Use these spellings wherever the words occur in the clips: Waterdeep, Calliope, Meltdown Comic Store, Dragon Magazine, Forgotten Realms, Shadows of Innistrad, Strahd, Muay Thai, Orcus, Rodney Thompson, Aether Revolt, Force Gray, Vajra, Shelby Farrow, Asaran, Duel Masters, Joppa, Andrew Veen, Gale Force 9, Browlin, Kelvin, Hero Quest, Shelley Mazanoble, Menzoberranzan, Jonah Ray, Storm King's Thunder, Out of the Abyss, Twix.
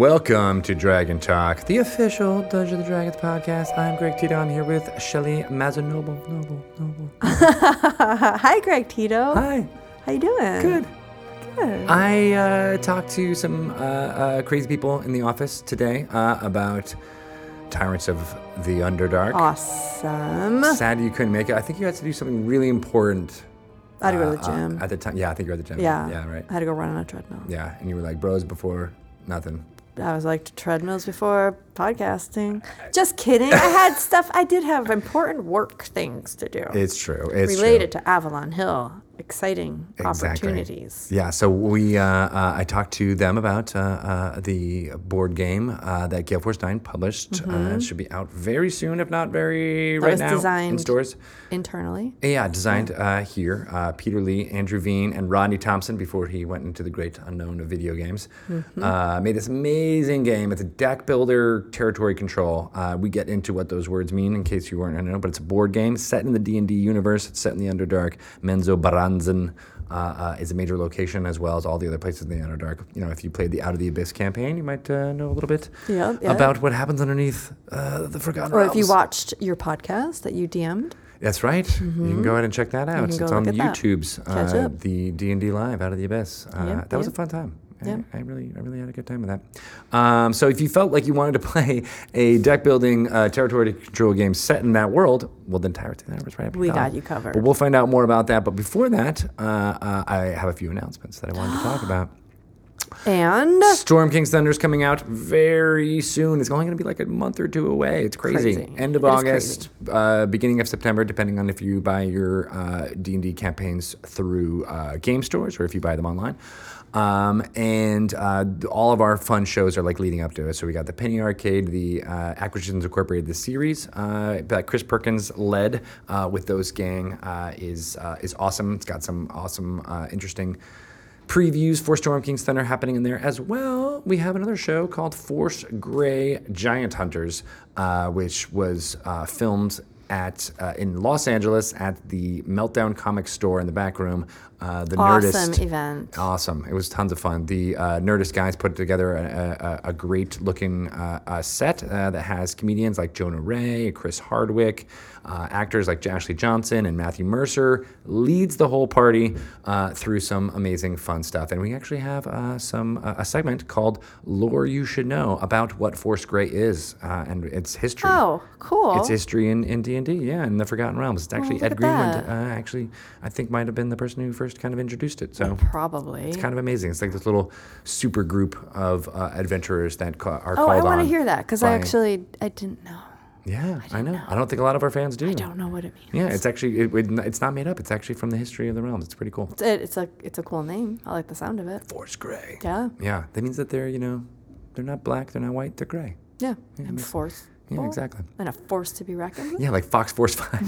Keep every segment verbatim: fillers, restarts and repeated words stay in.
Welcome to Dragon Talk, the official Dungeons and Dragons podcast. I'm Greg Tito. I'm here with Shelley Mazanoble. Noble, noble. Hi, Greg Tito. Hi. How you doing? Good. Good. I uh, talked to some uh, uh, crazy people in the office today uh, about Tyrants of the Underdark. Awesome. Sad you couldn't make it. I think you had to do something really important. I had to go to the gym. Uh, at the time, yeah, I think you were at the gym. Yeah. Yeah, right. I had to go run on a treadmill. Yeah, and you were like, bros before nothing. I was like, treadmills before podcasting. Just kidding. I had stuff. I did have important work things to do. It's true. It's related true. to Avalon Hill. Exciting exactly. opportunities. Yeah. So we, uh, uh, I talked to them about uh, uh, the board game uh, that Gale Force nine published. Mm-hmm. Uh, it should be out very soon, if not very that right was now. Designed in stores internally. Yeah, designed uh, here. Uh, Peter Lee, Andrew Veen, and Rodney Thompson before he went into the great unknown of video games. Mm-hmm. Uh, made this amazing game. It's a deck builder, territory control. Uh, we get into what those words mean in case you weren't I don't know, but it's a board game set in the D and D universe. It's set in the Underdark. Menzoberranzan Uh, uh, is a major location as well as all the other places in the Underdark. You know, if you played the Out of the Abyss campaign, you might uh, know a little bit yeah, yeah. about what happens underneath uh, the Forgotten Realms. Or if you watched your podcast that you D M'd. That's right. Mm-hmm. You can go ahead and check that out. It's on YouTube's uh, the D and D Live Out of the Abyss. Uh, yeah, that was yeah. a fun time. Yeah. I, I really, I really had a good time with that. Um, so if you felt like you wanted to play a deck building, uh, territory control game set in that world, well then Tyrants of the Underdark right up your We column. Got you covered. But we'll find out more about that. But before that, uh, uh, I have a few announcements that I wanted to talk about. And Storm King's Thunder is coming out very soon. It's only going to be like a month or two away. It's crazy. crazy. End of it August, uh, beginning of September, depending on if you buy your uh, D and D campaigns through uh, game stores or if you buy them online. Um, and uh, all of our fun shows are like leading up to it. So we got the Penny Arcade, the uh, Acquisitions Incorporated, the series uh, that Chris Perkins led uh, with those gang uh, is uh, is awesome. It's got some awesome, uh, interesting previews for Storm King's Thunder happening in there as well. We have another show called Force Gray Giant Hunters, uh, which was uh, filmed at uh, in Los Angeles at the Meltdown Comic Store in the back room. Uh, the awesome Nerdist. Awesome event. Awesome. It was tons of fun. The uh, Nerdist guys put together a, a, a great-looking uh, a set uh, that has comedians like Jonah Ray, Chris Hardwick, uh, actors like Ashley Johnson and Matthew Mercer. Leads the whole party uh, through some amazing fun stuff. And we actually have uh, some uh, a segment called Lore You Should Know about what Force Gray is uh, and its history. Oh, cool. Its history in, in D and D, yeah, in the Forgotten Realms. It's actually oh, Ed Greenwood, uh, actually, I think might have been the person who first kind of introduced it, so probably it's kind of amazing. It's like this little super group of uh, adventurers that ca- are oh, called on. Oh, I want to hear that because I actually I didn't know. Yeah, I, I know. know. I don't think a lot of our fans do. I don't know what it means. Yeah, it's actually it, it, it's not made up. It's actually from the history of the realms. It's pretty cool. It's a, it's a it's a cool name. I like the sound of it. Force Gray. Yeah. Yeah, that means that they're you know they're not black, they're not white, they're gray. Yeah, yeah and force. Yeah, exactly. And a force to be reckoned with? Yeah, like Fox Force five.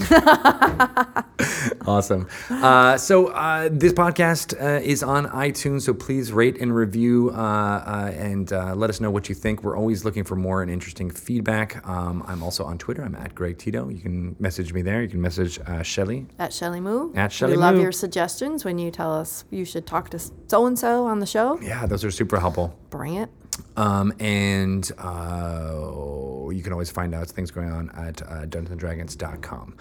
Awesome. Uh, so uh, this podcast uh, is on iTunes, so please rate and review uh, uh, and uh, let us know what you think. We're always looking for more and interesting feedback. Um, I'm also on Twitter. I'm at Greg Tito. You can message me there. You can message uh, Shelly. At Shelly Moo. At Shelly Moo. We love your suggestions when you tell us you should talk to so-and-so on the show. Yeah, those are super helpful. Bring it. Um, and uh, you can always find out things going on at uh, dungeons and dragons dot com.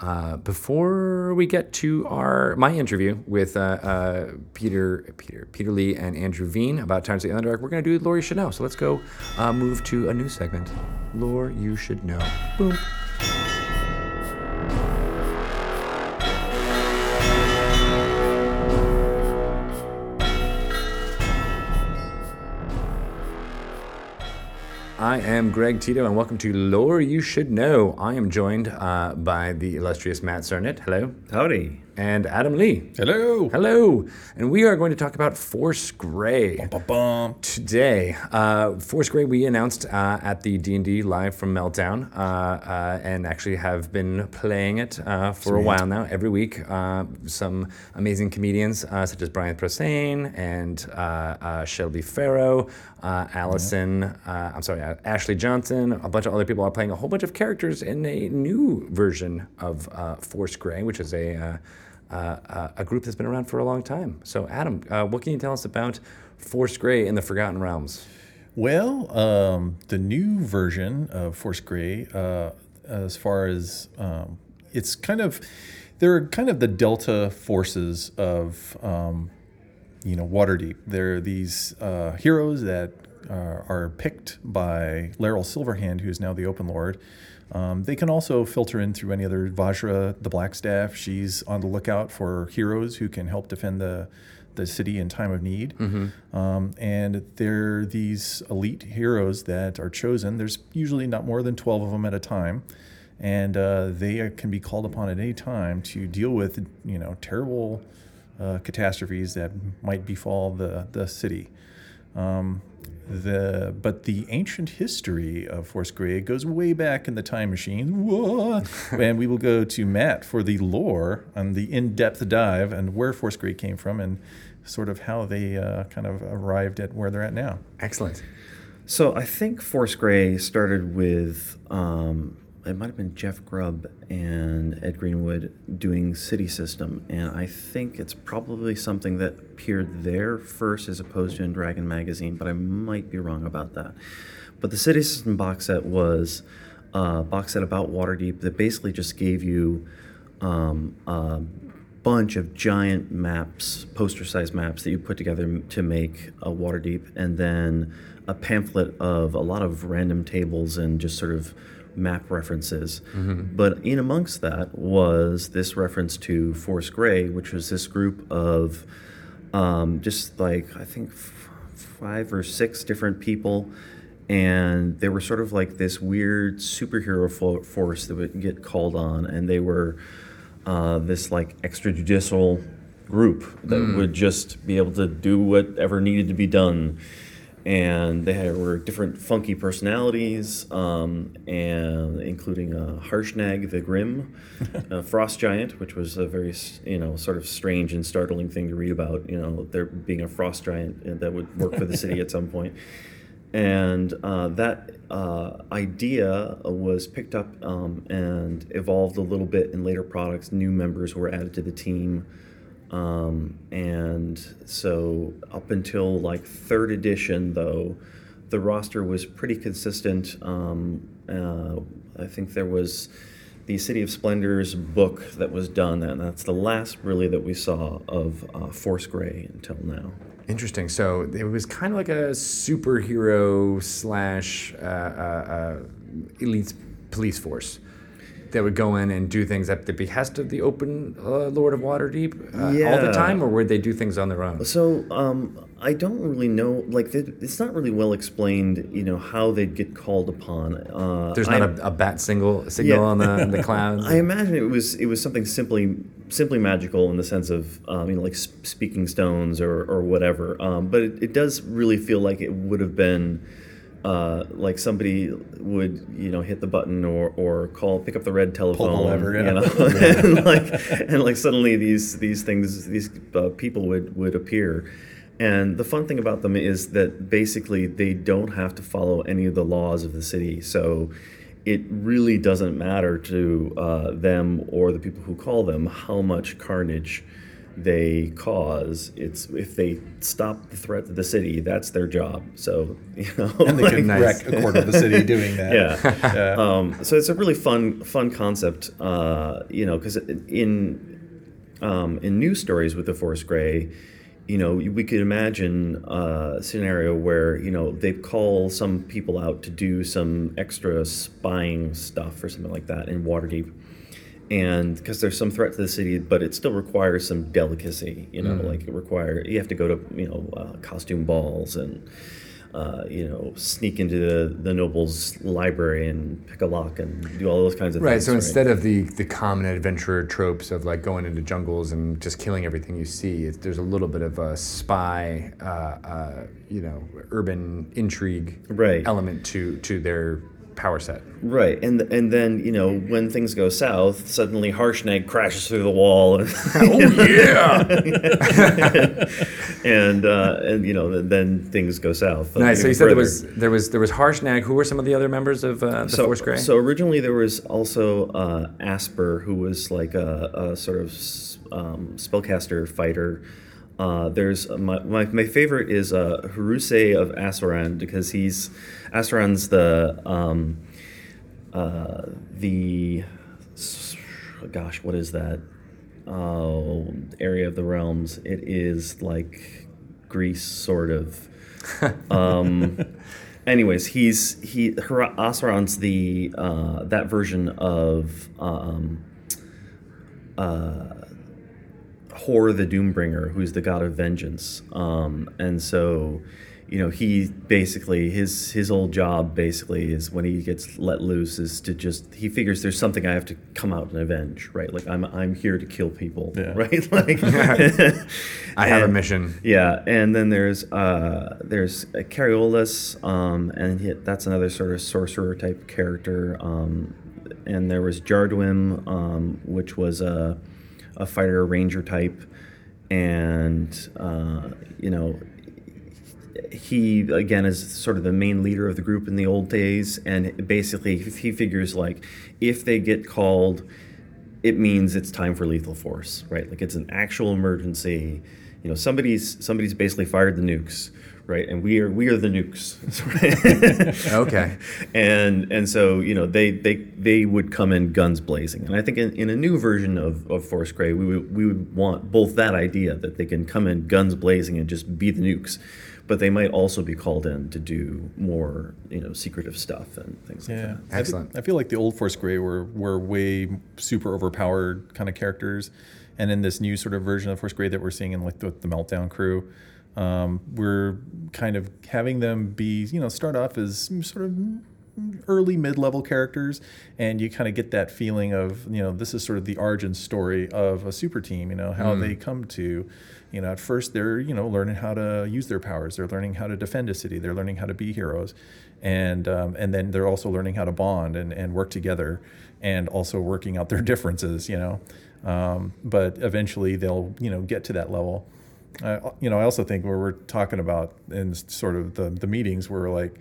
Uh, before we get to our my interview with uh, uh, Peter Peter Peter Lee and Andrew Veen about Tyrants of the Underdark, we're going to do Lore You Should Know. So let's go uh, move to a new segment, Lore You Should Know. Boom. I am Greg Tito, and welcome to Lore You Should Know. I am joined uh, by the illustrious Matt Cernett. Hello. Howdy. And Adam Lee. Hello. Hello. And we are going to talk about Force Gray bum, bum, bum. today. Uh, Force Gray we announced uh, at the D and D Live from Meltdown, uh, uh, and actually have been playing it uh, for Sweet. a while now, every week. Uh, some amazing comedians, uh, such as Brian Posehn and uh, uh, Shelby Farrow, uh, Allison, mm-hmm. uh, I'm sorry, Ashley Johnson, a bunch of other people are playing a whole bunch of characters in a new version of uh, Force Gray, which is a uh, uh, a group that's been around for a long time. So, Adam, uh, what can you tell us about Force Gray in the Forgotten Realms? Well, um, the new version of Force Gray, uh, as far as um, it's kind of, they're kind of the Delta forces of, um, you know, Waterdeep. They're these uh, heroes that are, are picked by Laeral Silverhand, who is now the Open Lord. Um, they can also filter in through any other Vajra, the Blackstaff. She's on the lookout for heroes who can help defend the the city in time of need. Mm-hmm. Um, and they're these elite heroes that are chosen. There's usually not more than twelve of them at a time. And uh, they can be called upon at any time to deal with, you know, terrible uh, catastrophes that might befall the, the city. Um, the But the ancient history of Force Gray goes way back in the time machine. Whoa! And we will go to Matt for the lore and the in-depth dive and where Force Gray came from and sort of how they uh, kind of arrived at where they're at now. Excellent. So I think Force Gray started with... Um, it might have been Jeff Grubb and Ed Greenwood doing City System, and I think it's probably something that appeared there first as opposed to in Dragon Magazine, but I might be wrong about that. But the City System box set was a box set about Waterdeep that basically just gave you um, a bunch of giant maps, poster-sized maps that you put together to make a Waterdeep, and then a pamphlet of a lot of random tables and just sort of map references. Mm-hmm. But in amongst that was this reference to Force Gray, which was this group of um, just like I think f- five or six different people, and they were sort of like this weird superhero fo- force that would get called on, and they were uh, this like extrajudicial group that mm. would just be able to do whatever needed to be done. And they had, were different funky personalities, um, and including uh, Harshnag the Grim, a frost giant, which was a very, you know, sort of strange and startling thing to read about, you know, there being a frost giant that would work for the city at some point. And uh, that uh, idea was picked up um, and evolved a little bit in later products. New members were added to the team. Um, and so up until like third edition, though, the roster was pretty consistent. Um, uh, I think there was the City of Splendors book that was done, and that's the last really that we saw of uh, Force Gray until now. Interesting. So it was kind of like a superhero slash uh, uh, uh, elite police force that would go in and do things at the behest of the Open uh, Lord of Waterdeep uh, yeah. all the time, or would they do things on their own? So um, I don't really know. Like, they, it's not really well explained, you know, how they'd get called upon. Uh, There's not I, a, a bat single, signal yeah. on the, in the clouds? I imagine it was it was something simply simply magical in the sense of, um, you know, like speaking stones or, or whatever. Um, but it, it does really feel like it would have been... Uh, like somebody would, you know, hit the button or, or call, pick up the red telephone, pull the lever, yeah. you know, and like and like suddenly these these things these uh, people would, would appear, and the fun thing about them is that basically they don't have to follow any of the laws of the city, so it really doesn't matter to uh, them or the people who call them how much carnage they cause. It's if they stop the threat to the city, that's their job. So, you know, and they like, can nice. wreck a quarter of the city doing that. Yeah. yeah. Um, so it's a really fun, fun concept. Uh, you know, because in um, in news stories with the Force Gray, you know, we could imagine a scenario where, you know, they call some people out to do some extra spying stuff or something like that in Waterdeep. And because there's some threat to the city, but it still requires some delicacy, you know, mm. like it require you have to go to, you know, uh, costume balls and, uh, you know, sneak into the, the noble's library and pick a lock and do all those kinds of right, things. So right, so instead of the, the common adventurer tropes of like going into jungles and just killing everything you see, it, there's a little bit of a spy, uh, uh, you know, urban intrigue right. element to, to their... power set. Right, and and then, you know, when things go south, suddenly Harshnag crashes through the wall. And, oh, yeah! and, uh, and, you know, then things go south. Nice, so you said there was, there was there was Harshnag. Who were some of the other members of uh, the so, Force Gray? So originally there was also uh, Asper, who was like a, a sort of um, spellcaster fighter. Uh, there's uh, my, my my favorite is uh, Haruse of Asaran, because he's Asaran's the um, uh, the gosh what is that oh area of the realms? It is like Greece, sort of. um, anyways, he's he Her- Asaran's the uh, that version of um, uh, Hor the Doombringer, who's the god of vengeance. Um, and so, you know, he basically, his his whole job basically is, when he gets let loose, is to just, he figures there's something I have to come out and avenge, right? Like, I'm I'm here to kill people, yeah. right? Like, I and, have a mission. Yeah, and then there's uh, there's Cariolis, um, and he, that's another sort of sorcerer type character. Um, and there was Jardwim, um, which was a... a fighter ranger type, and uh, you know, he again is sort of the main leader of the group in the old days, and basically he figures, like, if they get called, it means it's time for lethal force, right? Like, it's an actual emergency. You know, somebody's somebody's basically fired the nukes, right? And we are we are the nukes. Okay. And and so, you know, they they they would come in guns blazing. And I think in, in a new version of, of Force Gray, we would we would want both that idea that they can come in guns blazing and just be the nukes, but they might also be called in to do more, you know, secretive stuff and things yeah. like that. Excellent. I, th- I feel like the old Force Gray were were way super overpowered kind of characters, and in this new sort of version of Force Gray that we're seeing in, like, the, the Meltdown crew, Um, we're kind of having them be, you know, start off as sort of early mid-level characters, and you kind of get that feeling of, you know, this is sort of the origin story of a super team, you know, how mm. they come to, you know, at first they're, you know, learning how to use their powers, they're learning how to defend a city, they're learning how to be heroes, and um, and then they're also learning how to bond and, and work together, and also working out their differences, you know, um, but eventually they'll, you know, get to that level. Uh, you know, I also think where we're talking about in sort of the, the meetings where, like,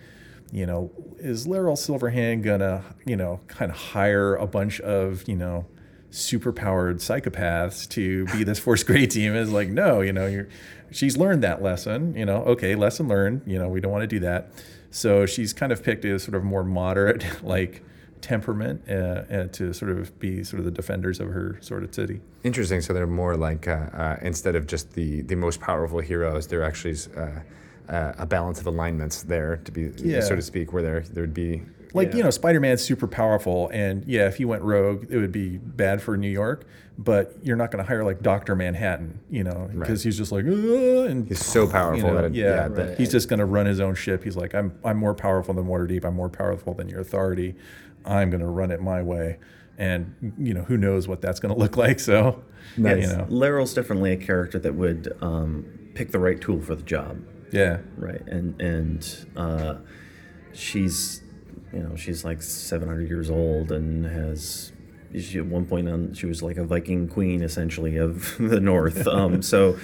you know, is Laeral Silverhand gonna, you know, kind of hire a bunch of, you know, superpowered psychopaths to be this Force Gray team? Is like, no, you know, you're, she's learned that lesson, you know, okay, lesson learned, you know, we don't want to do that. So she's kind of picked a sort of more moderate, like, temperament uh, uh, to sort of be sort of the defenders of her sort of city. Interesting. So they're more like, uh, uh, instead of just the, the most powerful heroes, they're actually uh, uh, a balance of alignments there, to be yeah. so to speak, where there there would be... Like, yeah. you know, Spider-Man's super powerful, and yeah, if he went rogue, it would be bad for New York, but you're not going to hire, like, Doctor Manhattan, you know, because right. he's just like, ah, and he's so powerful. You know, that it, yeah, yeah right. that, he's just going to run his own ship. He's like, I'm I'm more powerful than Waterdeep. I'm more powerful than your authority. I'm going to run it my way. And, you know, who knows what that's going to look like. So, nice. You know. Laeral's definitely a character that would um, pick the right tool for the job. Yeah. Right. And, and uh, she's... You know, she's like seven hundred years old and has, she, at one point on, she was like a Viking queen, essentially, of the North. Um, so,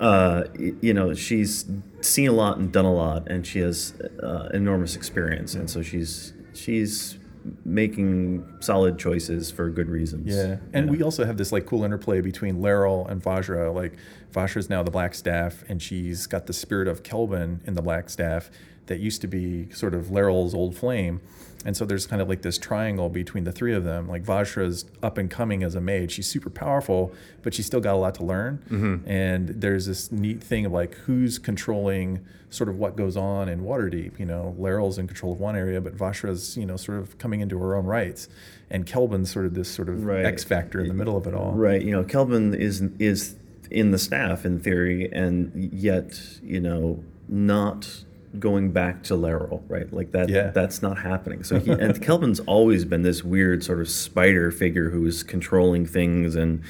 uh, you know, she's seen a lot and done a lot, and she has uh, enormous experience. And so she's she's making solid choices for good reasons. Yeah, and you know? We also have this, like, cool interplay between Laeral and Vajra. Like, Vajra's now the Black Staff, and she's got the spirit of Kelvin in the Black Staff, that used to be sort of Laeral's old flame. And so there's kind of like this triangle between the three of them. Like, Vajra's up and coming as a mage. She's super powerful, but she's still got a lot to learn. Mm-hmm. And there's this neat thing of, like, who's controlling sort of what goes on in Waterdeep. You know, Laeral's in control of one area, but Vajra's, you know, sort of coming into her own rights. And Kelvin's sort of this sort of right. X factor in the middle of it all. Right. You know, Kelvin is is in the staff in theory, and yet, you know, not... going back to Laeral, right? Like that, yeah. that's not happening. So he, and Kelvin's always been this weird sort of spider figure who is controlling things and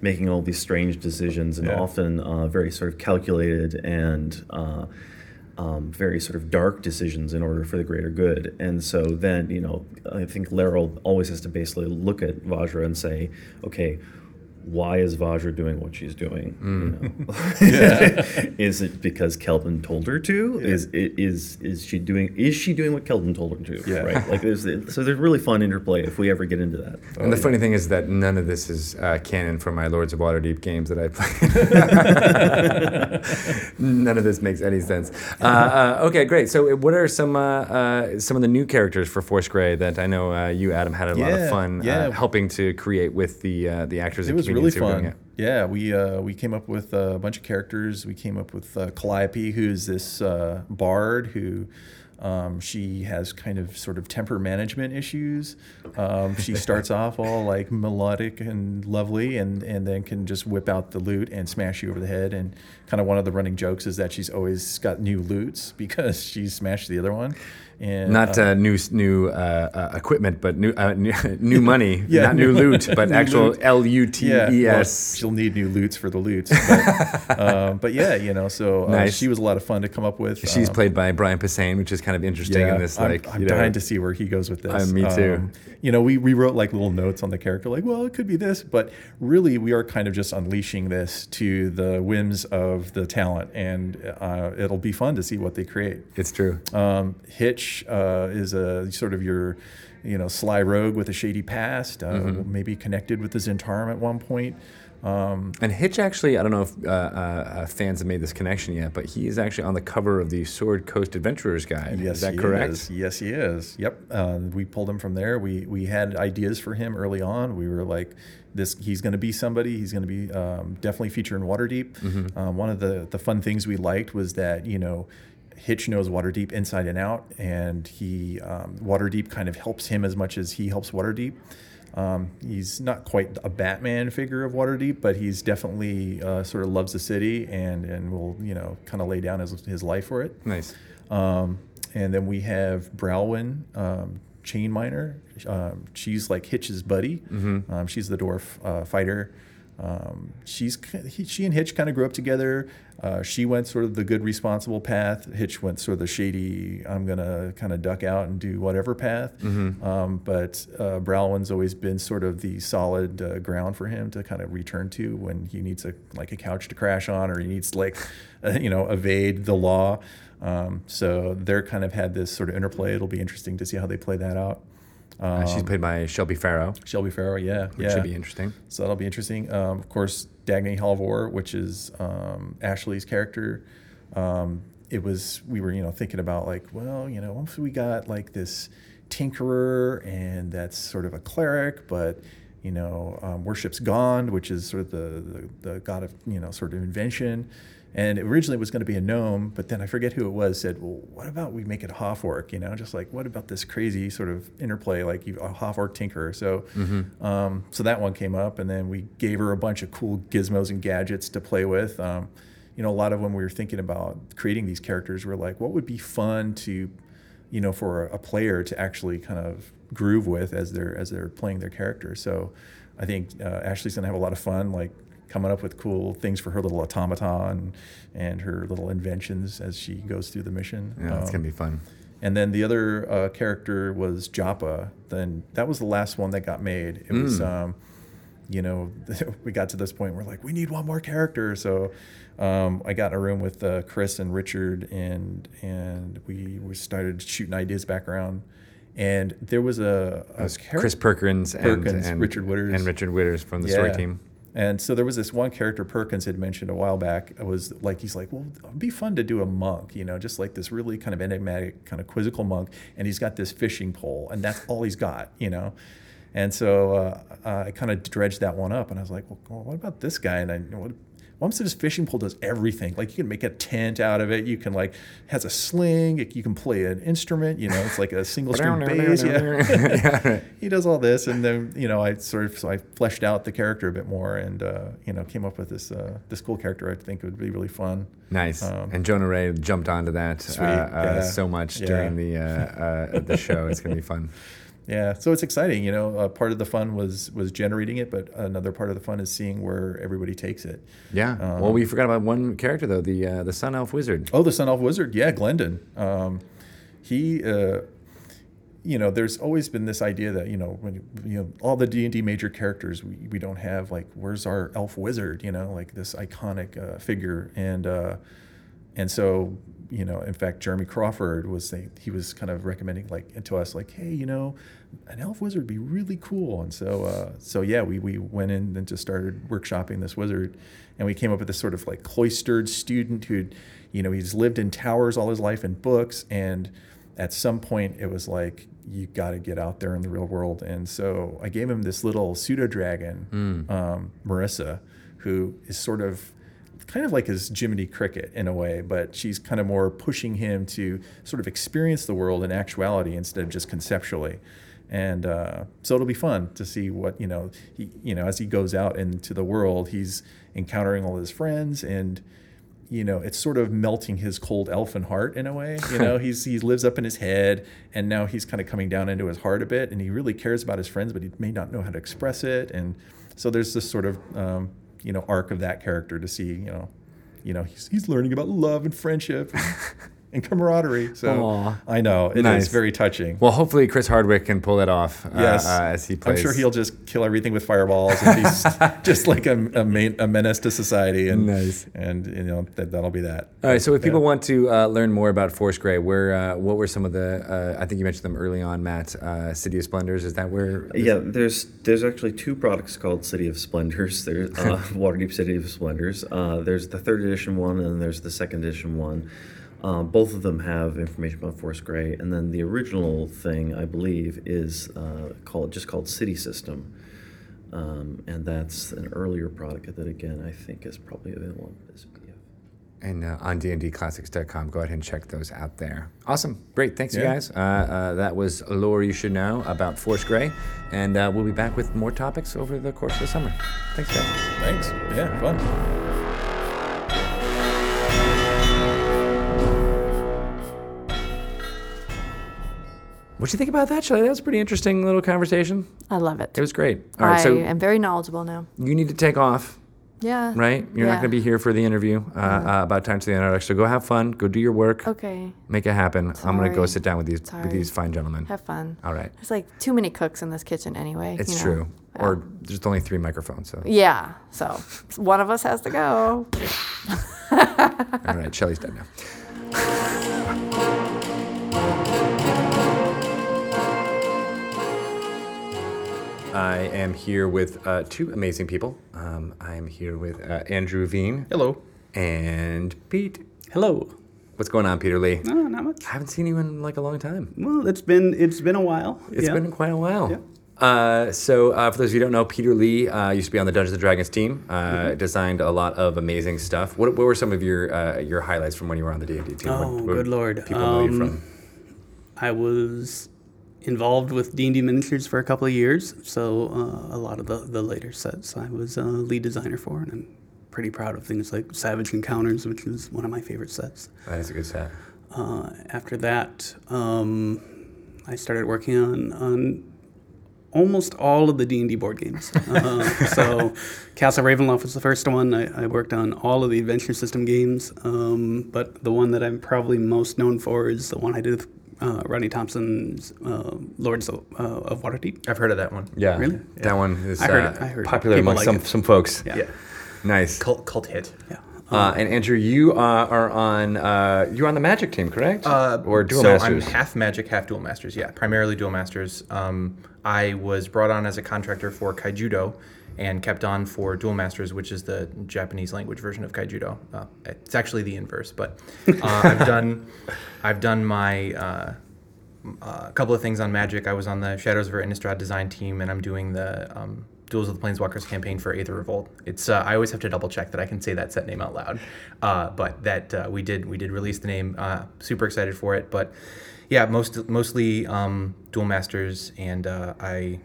making all these strange decisions, and yeah. often uh, very sort of calculated and uh, um, very sort of dark decisions in order for the greater good. And so then, you know, I think Laeral always has to basically look at Vajra and say, okay, why is Vajra doing what she's doing? Mm. You know? Yeah. Is it because Kelvin told her to? Yeah. Is it is is she doing is she doing what Kelvin told her to? Yeah. Right. Like there's so there's really fun interplay if we ever get into that. And oh, the yeah. funny thing is that none of this is uh, canon for my Lords of Waterdeep games that I play. None of this makes any sense. Uh, uh, okay, great. So what are some uh, uh, some of the new characters for Force Gray that I know uh, you, Adam, had a yeah, lot of fun yeah. uh, helping to create with the uh, the actors? It was really fun. It. Yeah, we uh, we came up with a bunch of characters. We came up with uh, Calliope, who's this uh, bard who um, she has kind of sort of temper management issues. Um, she starts off all like melodic and lovely, and, and then can just whip out the loot and smash you over the head. And kind of one of the running jokes is that she's always got new loots because she smashed the other one. And, not uh, uh, new new uh, uh, equipment, but new uh, new, new money, yeah, not new loot, but new actual loot. L U T E S. Yeah, well, she'll need new loots for the loots. But, um, but yeah, you know, so uh, nice. She was a lot of fun to come up with. She's um, played by Brian Posehn, which is kind of interesting yeah, in this. Like, I'm, I'm you know, dying to see where he goes with this. Uh, me too. Um, you know, we, we wrote like little notes on the character, like, well, it could be this, but really we are kind of just unleashing this to the whims of the talent, and uh, it'll be fun to see what they create. It's true. Um, Hitch. Uh, is a sort of your, you know, sly rogue with a shady past, uh, mm-hmm. maybe connected with the Zentarum at one point. Um, and Hitch actually, I don't know if uh, uh, fans have made this connection yet, but he is actually on the cover of the Sword Coast Adventurers Guide. Yes, is that he correct? Is. Yes, he is. Yep. Uh, we pulled him from there. We we had ideas for him early on. We were like, this he's going to be somebody. He's going to be um, definitely featured in Waterdeep. Mm-hmm. Um, one of the the fun things we liked was that, you know, Hitch knows Waterdeep inside and out, and he um, Waterdeep kind of helps him as much as he helps Waterdeep. Um, he's not quite a Batman figure of Waterdeep, but he's definitely uh, sort of loves the city and and will, you know, kind of lay down his his life for it. Nice. Um, and then we have Browlin, um, Chain Miner. Um, she's like Hitch's buddy. Mm-hmm. Um, she's the dwarf uh, fighter. Um, she's he, she and Hitch kind of grew up together. Uh, she went sort of the good, responsible path. Hitch went sort of the shady, I'm gonna kind of duck out and do whatever path. Mm-hmm. Um, but uh, Browlin's always been sort of the solid uh, ground for him to kind of return to when he needs a like a couch to crash on, or he needs to, like uh, you know evade the law. Um, so they're kind of had this sort of interplay. It'll be interesting to see how they play that out. Um, uh, she's played by Shelby Farrow. Shelby Farrow, yeah. Which yeah. should be interesting. So that'll be interesting. Um, of course, Dagny Halvor, which is um, Ashley's character. Um, it was, we were, you know, thinking about like, well, you know, what if we got like this tinkerer and that's sort of a cleric, but, you know, um, worships Gond, which is sort of the, the, the god of, you know, sort of invention. And originally it was going to be a gnome, but then I forget who it was said, well, what about we make it a half-orc, you know? Just like, what about this crazy sort of interplay, like a half-orc tinkerer? So mm-hmm. um, so that one came up, and then we gave her a bunch of cool gizmos and gadgets to play with. Um, you know, a lot of when we were thinking about creating these characters, we're like, what would be fun to, you know, for a player to actually kind of groove with as they're, as they're playing their character? So I think uh, Ashley's going to have a lot of fun, like, coming up with cool things for her little automata and, and her little inventions as she goes through the mission. Yeah, um, it's going to be fun. And then the other uh, character was Joppa. Then that was the last one that got made. It mm. was, um, you know, we got to this point where we're like, we need one more character. So um, I got in a room with uh, Chris and Richard, and and we, we started shooting ideas back around. And there was a, a was character. Chris Perkins, Perkins and, and Richard Witters. And Richard Witters from the yeah. story team. And so there was this one character Perkins had mentioned a while back. It was like, he's like, well, it'd be fun to do a monk, you know, just like this really kind of enigmatic, kind of quizzical monk. And he's got this fishing pole, and that's all he's got, you know. And so uh, I kind of dredged that one up, and I was like, well, what about this guy? And I, you know, what, once this fishing pole does everything, like you can make a tent out of it. You can like has a sling. You can play an instrument. You know, it's like a single string bass. Yeah, he does all this, and then you know, I sort of so I fleshed out the character a bit more, and uh, you know, came up with this uh, this cool character. I think it would be really fun. Nice. Um, and Jonah Ray jumped onto that sweet, uh, uh, yeah. so much yeah. during the uh, uh, the show. It's gonna be fun. Yeah, so it's exciting, you know. Uh, part of the fun was was generating it, but another part of the fun is seeing where everybody takes it. Yeah. Um, well, we forgot about one character though, the uh, the Sun Elf Wizard. Oh, the Sun Elf Wizard. Yeah, Glendon. Um, he uh, you know, there's always been this idea that, you know, when you know all the D and D major characters, we, we don't have, like, where's our elf wizard, you know, like this iconic uh, figure. And uh, and so, you know, in fact, Jeremy Crawford was saying, he was kind of recommending, like, to us, like, hey, you know, an elf wizard would be really cool. And so, uh, so yeah, we, we went in and just started workshopping this wizard. And we came up with this sort of, like, cloistered student who'd, you know, he's lived in towers all his life in books. And at some point it was like, you got to get out there in the real world. And so I gave him this little pseudo dragon, mm. um, Marissa, who is sort of, kind of like his Jiminy Cricket in a way, but she's kind of more pushing him to sort of experience the world in actuality instead of just conceptually. And uh, so it'll be fun to see what, you know, he, you know, as he goes out into the world, he's encountering all his friends and, you know, it's sort of melting his cold elfin heart in a way. You know, he's he lives up in his head and now he's kind of coming down into his heart a bit and he really cares about his friends, but he may not know how to express it. And so there's this sort of, um, you know, arc of that character to see, you know, you know, he's, he's learning about love and friendship and, and camaraderie. So aww. I know it nice. Is very touching. Well, hopefully Chris Hardwick can pull it off. Yes. Uh, uh, as he plays. I'm sure he'll just kill everything with fireballs and he's just like a, a, main, a menace to society. And, nice. And, you know, that, that'll be that. All right. So if yeah. people want to uh, learn more about Force Gray, where, uh, what were some of the, uh, I think you mentioned them early on, Matt, uh, City of Splendors, is that where? Yeah, it? there's, there's actually two products called City of Splendors. There's uh, Waterdeep City of Splendors. Uh, there's the third edition one and there's the second edition one. Um, both of them have information about Force Gray, and then the original thing, I believe, is uh, called just called City System, um, and that's an earlier product that, again, I think is probably available as a P D F. And uh, on D N D classics dot com, go ahead and check those out there. Awesome. Great. Thanks, yeah. you guys. Uh, uh, that was Lore You Should Know about Force Gray, and uh, we'll be back with more topics over the course of the summer. Thanks, guys. Thanks. Yeah, fun. What'd you think about that, Shelley? That was a pretty interesting little conversation. I love it. It was great. All right, I so am very knowledgeable now. You need to take off. Yeah. Right? You're yeah. not going to be here for the interview uh, yeah. uh, about Tyrants of the Underdark. So go have fun. Go do your work. Okay. Make it happen. Sorry. I'm going to go sit down with these Sorry. with these fine gentlemen. Have fun. All right. There's like too many cooks in this kitchen anyway. It's you know? true. Yeah. Or there's only three microphones. So. Yeah. So one of us has to go. All right. Shelley's done now. I am here with uh, two amazing people. Um, I am here with uh, Andrew Veen. Hello. And Pete. Hello. What's going on, Peter Lee? No, not much. I haven't seen you in like a long time. Well, it's been it's been a while. It's yeah. been quite a while. Yeah. Uh, so uh, for those of you who don't know, Peter Lee uh, used to be on the Dungeons and Dragons team, uh, mm-hmm. designed a lot of amazing stuff. What, what were some of your uh, your highlights from when you were on the D and D team? Oh, what, what good Lord. People um, know you from? I was... involved with D and D miniatures for a couple of years, so uh, a lot of the, the later sets I was a uh, lead designer for, and I'm pretty proud of things like Savage Encounters, which is one of my favorite sets. That is a good set. Uh, after that, um, I started working on, on almost all of the D and D board games. Uh, so Castle Ravenloft was the first one. I, I worked on all of the adventure system games, um, but the one that I'm probably most known for is the one I did with Uh, Rodney Thompson's uh, Lords of, uh, of Waterdeep. I've heard of that one. Yeah, really? Yeah. That one is I heard uh, it. I heard popular among like some it. some folks. Yeah, yeah. Nice cult cult hit. Yeah. Um, uh, and Andrew, you uh, are on uh, you're on the Magic team, correct? Uh, or Duel so Masters? So I'm half Magic, half Duel Masters. Yeah, primarily Duel Masters. Um, I was brought on as a contractor for Kaijudo, and kept on for Duel Masters, which is the Japanese language version of Kaijudo. Uh, it's actually the inverse, but uh, I've done I've done my uh, uh, couple of things on Magic. I was on the Shadows of Innistrad design team, and I'm doing the um, Duels of the Planeswalkers campaign for Aether Revolt. It's uh, I always have to double check that I can say that set name out loud, uh, but that uh, we did we did release the name. Uh, super excited for it, but yeah, most mostly um, Duel Masters, and uh, I.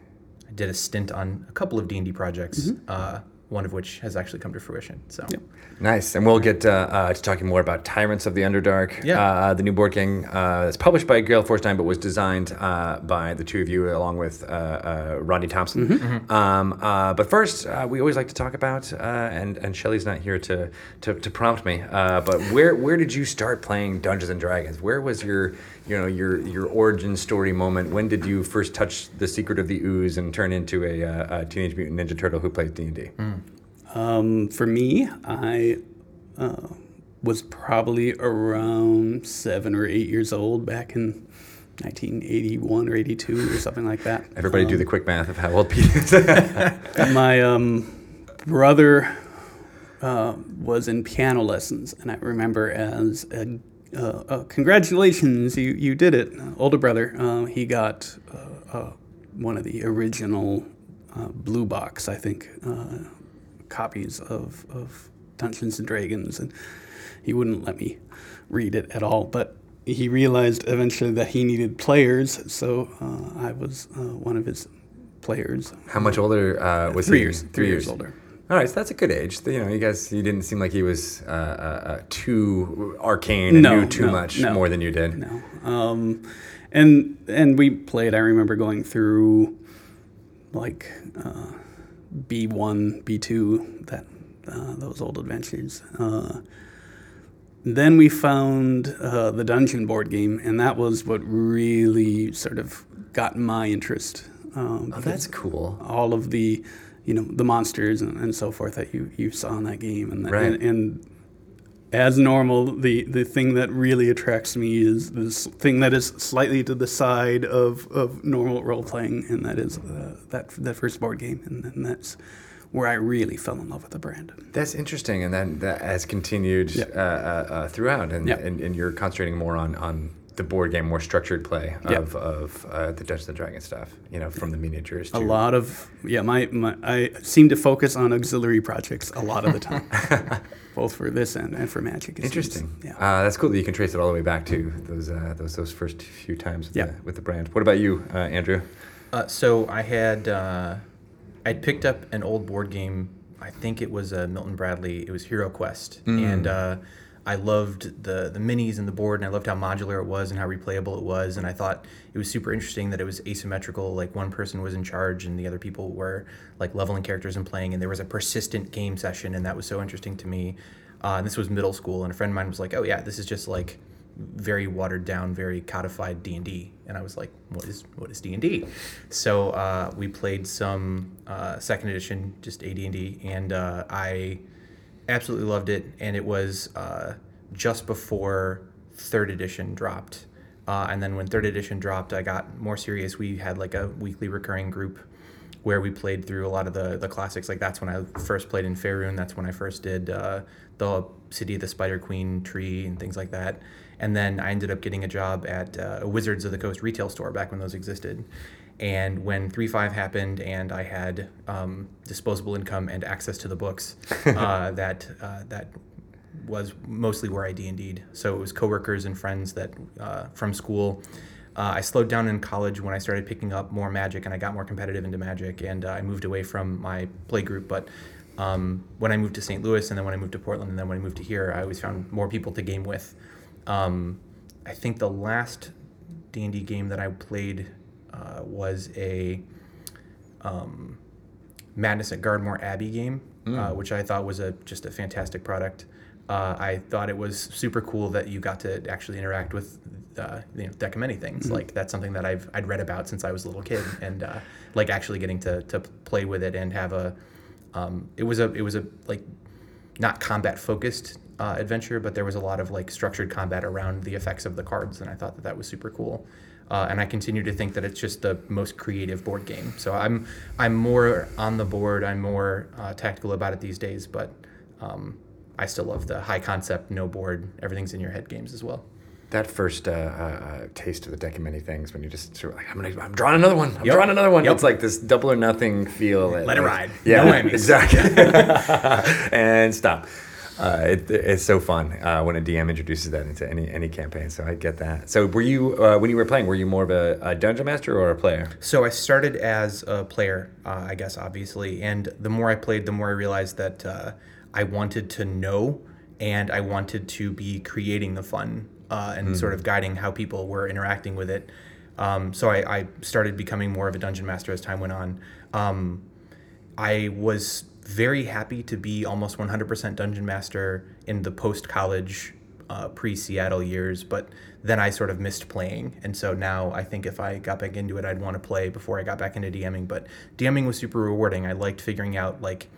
did a stint on a couple of D and D projects. Mm-hmm. Uh, one of which has actually come to fruition. So yeah. Nice. And we'll get uh, uh, to talking more about Tyrants of the Underdark, yeah. uh, the new board game uh, that's published by Gale Force nine but was designed uh, by the two of you along with uh, uh, Rodney Thompson. Mm-hmm. Mm-hmm. Um, uh, but first, uh, we always like to talk about, uh, and, and Shelly's not here to, to, to prompt me, uh, but where where did you start playing Dungeons and Dragons? Where was your you know your your origin story moment? When did you first touch the secret of the ooze and turn into a, uh, a Teenage Mutant Ninja Turtle who plays D and D? Mm. Um, for me, I uh, was probably around seven or eight years old back in nineteen eighty-one or eighty-two or something like that. Everybody um, do the quick math of how old Pete is. My um, brother uh, was in piano lessons, and I remember as a Uh, uh, congratulations, you, you did it. Uh, older brother, uh, he got uh, uh, one of the original uh, blue box, I think, uh, copies of, of Dungeons and Dragons, and he wouldn't let me read it at all. But he realized eventually that he needed players, so uh, I was uh, one of his players. How much older uh, was three he? Years, three, three years. Three years older. All right, so that's a good age. You know, you guys, you didn't seem like he was uh, uh, too arcane and no, knew too no, much no, more than you did. No, um, and and we played. I remember going through like uh, B one, B two, that uh, those old adventures. Uh, then we found uh, the dungeon board game, and that was what really sort of got my interest. Um, oh, that's cool. All of the you know, the monsters and, and so forth that you, you saw in that game. And, the, right. and and as normal, the, the thing that really attracts me is this thing that is slightly to the side of, of normal role-playing, and that is uh, that that first board game. And, and that's where I really fell in love with the brand. That's interesting, and then that has continued yep. uh, uh, uh, throughout, and, yep. and and you're concentrating more on, on the board game, more structured play of, yep. of uh, the Dungeons and Dragons stuff, you know, from the miniatures to... A lot of, yeah, my, my I seem to focus on auxiliary projects a lot of the time, both for this and, and for Magic. Interesting. Yeah. Uh, that's cool that you can trace it all the way back to those uh, those those first few times with, yep. the, with the brand. What about you, uh, Andrew? Uh, so I had, uh, I'd picked up an old board game, I think it was uh, Milton Bradley, it was Hero Quest, mm. and... Uh, I loved the, the minis and the board, and I loved how modular it was and how replayable it was, and I thought it was super interesting that it was asymmetrical, like one person was in charge and the other people were like leveling characters and playing, and there was a persistent game session, and that was so interesting to me. Uh, and this was middle school, and a friend of mine was like, oh yeah, this is just like very watered down, very codified D and D. And I was like, what is what is D and D? So uh, we played some uh, second edition, just A D and D, and uh, I... absolutely loved it, and it was uh, just before third edition dropped. Uh, and then when third edition dropped, I got more serious. We had like a weekly recurring group where we played through a lot of the, the classics. Like that's when I first played in Faerun. That's when I first did uh, the City of the Spider Queen Tree and things like that. And then I ended up getting a job at uh, a Wizards of the Coast retail store back when those existed. And when three point five happened and I had um, disposable income and access to the books, uh, that uh, that was mostly where I D and D'd. So it was coworkers and friends that uh, from school. Uh, I slowed down in college when I started picking up more Magic, and I got more competitive into Magic, and uh, I moved away from my play group. But um, when I moved to Saint Louis, and then when I moved to Portland, and then when I moved to here, I always found more people to game with. Um, I think the last D and D game that I played... Uh, was a um, Madness at Guardmore Abbey game, mm. uh, which I thought was a just a fantastic product. Uh, I thought it was super cool that you got to actually interact with uh, you know, that many things. Mm. Like that's something that I've I'd read about since I was a little kid, and uh, like actually getting to, to play with it and have a um, it was a it was a like not combat focused uh, adventure, but there was a lot of like structured combat around the effects of the cards, and I thought that that was super cool. Uh, and I continue to think that it's just the most creative board game. So I'm I'm more on the board. I'm more uh, tactical about it these days. But um, I still love the high concept, no board, everything's in your head games as well. That first uh, uh, taste of the deck of many things when you just sort of like, I'm, gonna, I'm drawing another one. I'm yep. drawing another one. Yep. It's like this double or nothing feel. Let it like, ride. Yeah, no enemies. Exactly. And stop. Uh, it, it's so fun uh, when a D M introduces that into any any campaign. So I get that. So were you uh, when you were playing? Were you more of a, a dungeon master or a player? So I started as a player, uh, I guess, obviously. And the more I played, the more I realized that uh, I wanted to know, and I wanted to be creating the fun uh, and mm-hmm. sort of guiding how people were interacting with it. Um, so I, I started becoming more of a dungeon master as time went on. Um, I was very happy to be almost one hundred percent dungeon master in the post-college, uh, pre-Seattle years, but then I sort of missed playing. And so now I think if I got back into it, I'd want to play before I got back into DMing. But DMing was super rewarding. I liked figuring out like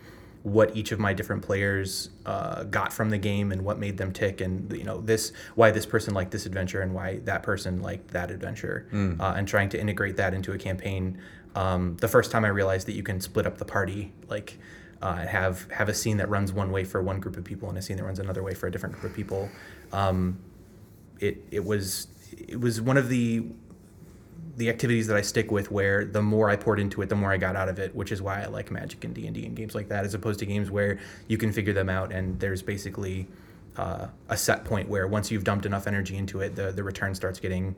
what each of my different players uh, got from the game and what made them tick, and you know this why this person liked this adventure and why that person liked that adventure, mm. uh, and trying to integrate that into a campaign. Um, the first time I realized that you can split up the party, like uh, have have a scene that runs one way for one group of people and a scene that runs another way for a different group of people. Um, it it was it was one of the the activities that I stick with where the more I poured into it, the more I got out of it, which is why I like Magic and D and D and games like that, as opposed to games where you can figure them out and there's basically uh, a set point where once you've dumped enough energy into it, the, the return starts getting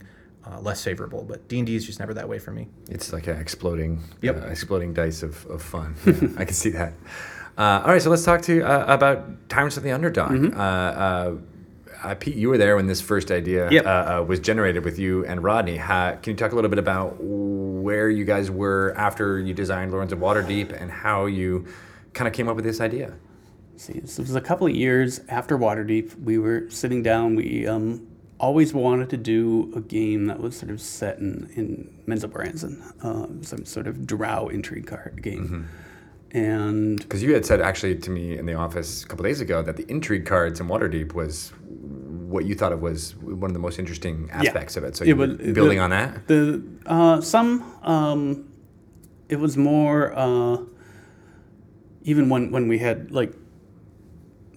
uh, less favorable. But D and D is just never that way for me. It's like an exploding yep. uh, exploding dice of, of fun. I can see that. Uh, all right, so let's talk to uh, about Tyrants of the Underdark. Mm-hmm. Uh, uh, Uh, Pete, you were there when this first idea yep. uh, uh, was generated with you and Rodney. How, can you talk a little bit about where you guys were after you designed Lords of Waterdeep and how you kind of came up with this idea? See, so it was a couple of years after Waterdeep. We were sitting down. We um, always wanted to do a game that was sort of set in, in Menzoberranzan, um, some sort of drow intrigue card game. Mm-hmm. And because you had said actually to me in the office a couple days ago that the intrigue cards in Waterdeep was what you thought of was one of the most interesting aspects yeah. of it. So you were building the, on that? The uh, some, um, it was more, uh, even when, when we had like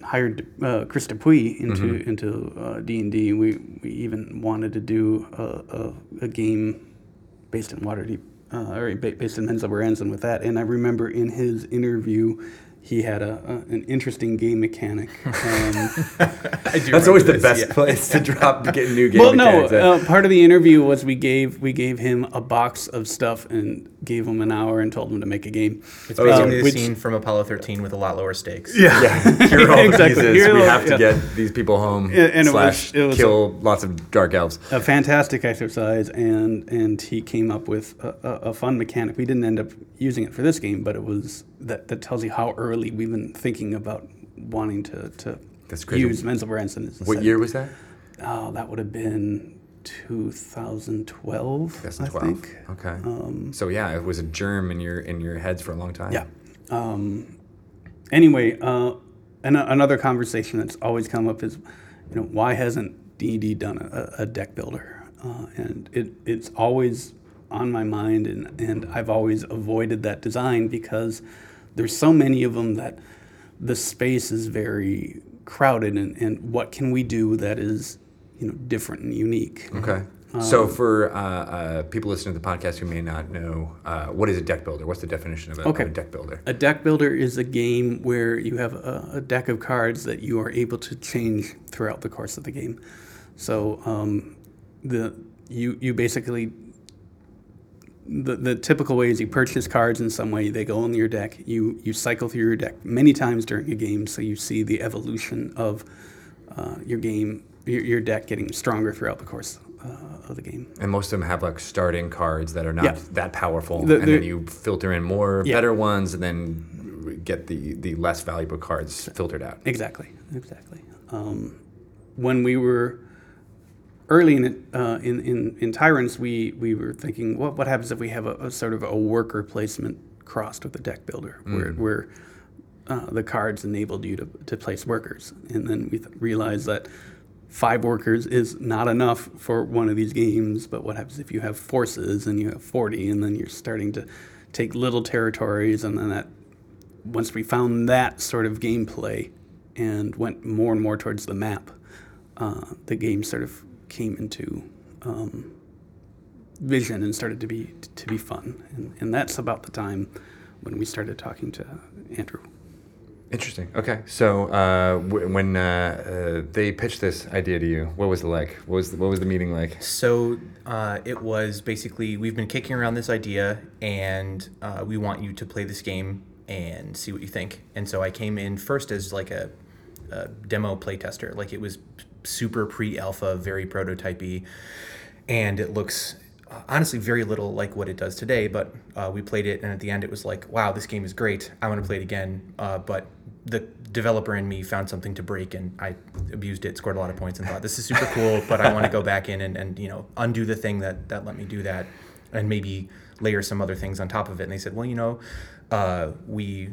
hired uh, Chris Dupuis into mm-hmm. into uh, D and D, we, we even wanted to do a, a, a game based in Waterdeep, uh, or based in Menzoberranzan with that. And I remember in his interview, he had a, a an interesting game mechanic. Um, I do That's always the this, best yeah. place to drop to get new game well, mechanics. Well, no, uh, part of the interview was we gave we gave him a box of stuff and gave him an hour and told him to make a game. It's basically um, a which, scene from Apollo thirteen with a lot lower stakes. Yeah, yeah. Here are all exactly. the pieces. Here we have to yeah. get these people home yeah, and slash it was, it was kill a, lots of dark elves. A fantastic exercise, and and he came up with a, a, a fun mechanic. We didn't end up using it for this game, but it was that, that tells you how early Early, we've been thinking about wanting to, to That's crazy. use Menzoberranzan as a What setting. year was that? Oh, that would have been twenty twelve. twenty twelve. I think. Okay. Um, so yeah, it was a germ in your in your heads for a long time. Yeah. Um, anyway, uh, and a, another conversation that's always come up is, you know, why hasn't D and D done a, a deck builder? Uh, and it it's always on my mind, and and I've always avoided that design because there's so many of them that the space is very crowded, and, and what can we do that is, you know, different and unique. Okay. Um, so for uh, uh, people listening to the podcast who may not know, uh, what is a deck builder? What's the definition of a, okay. of a deck builder? A deck builder is a game where you have a, a deck of cards that you are able to change throughout the course of the game. So um, the you you basically... The the typical way is you purchase cards in some way. They go in your deck. You you cycle through your deck many times during a game, so you see the evolution of uh, your game, your, your deck getting stronger throughout the course uh, of the game. And most of them have like starting cards that are not yeah. that powerful, the, the, and then you filter in more yeah. better ones, and then get the, the less valuable cards filtered out. Exactly, exactly. Um, when we were... Early in, it, uh, in in in Tyrants, we, we were thinking, what well, what happens if we have a, a sort of a worker placement crossed with a deck builder, mm. where where uh, the cards enabled you to, to place workers, and then we th- realized that five workers is not enough for one of these games. But what happens if you have forces and you have forty, and then you're starting to take little territories, and then that once we found that sort of gameplay and went more and more towards the map, uh, the game sort of came into um, vision and started to be to be fun, and, and that's about the time when we started talking to Andrew. Interesting. Okay. So uh, w- when uh, uh, they pitched this idea to you, what was it like? What was the, what was the meeting like? So uh, it was basically, we've been kicking around this idea, and uh, we want you to play this game and see what you think. And so I came in first as like a, a demo playtester. Like it was super pre-alpha, very prototypey, and it looks honestly very little like what it does today, but uh, we played it, and at the end it was like, wow, this game is great. I want to play it again. Uh, but the developer in me found something to break, and I abused it, scored a lot of points, and thought, this is super cool, but I want to go back in and, and you know, undo the thing that, that let me do that, and maybe layer some other things on top of it. And they said, well, you know, uh, we...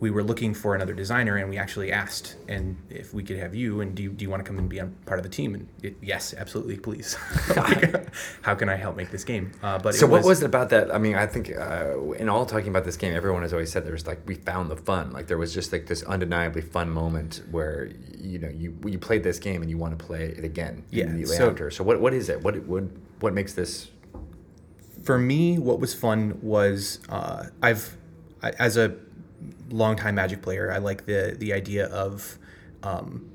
we were looking for another designer, and we actually asked, and if we could have you, and do you, do you want to come and be on part of the team? And it, yes, absolutely, please. Like, how can I help make this game? Uh, but so it was, what was it about that? I mean, I think uh, in all talking about this game, everyone has always said there's like, we found the fun. Like there was just like this undeniably fun moment where, you know, you you played this game and you want to play it again. Yeah. Immediately so, after. So what what is it? What what what makes this? For me, what was fun was uh, I've I, as a longtime Magic player, I like the the idea of um,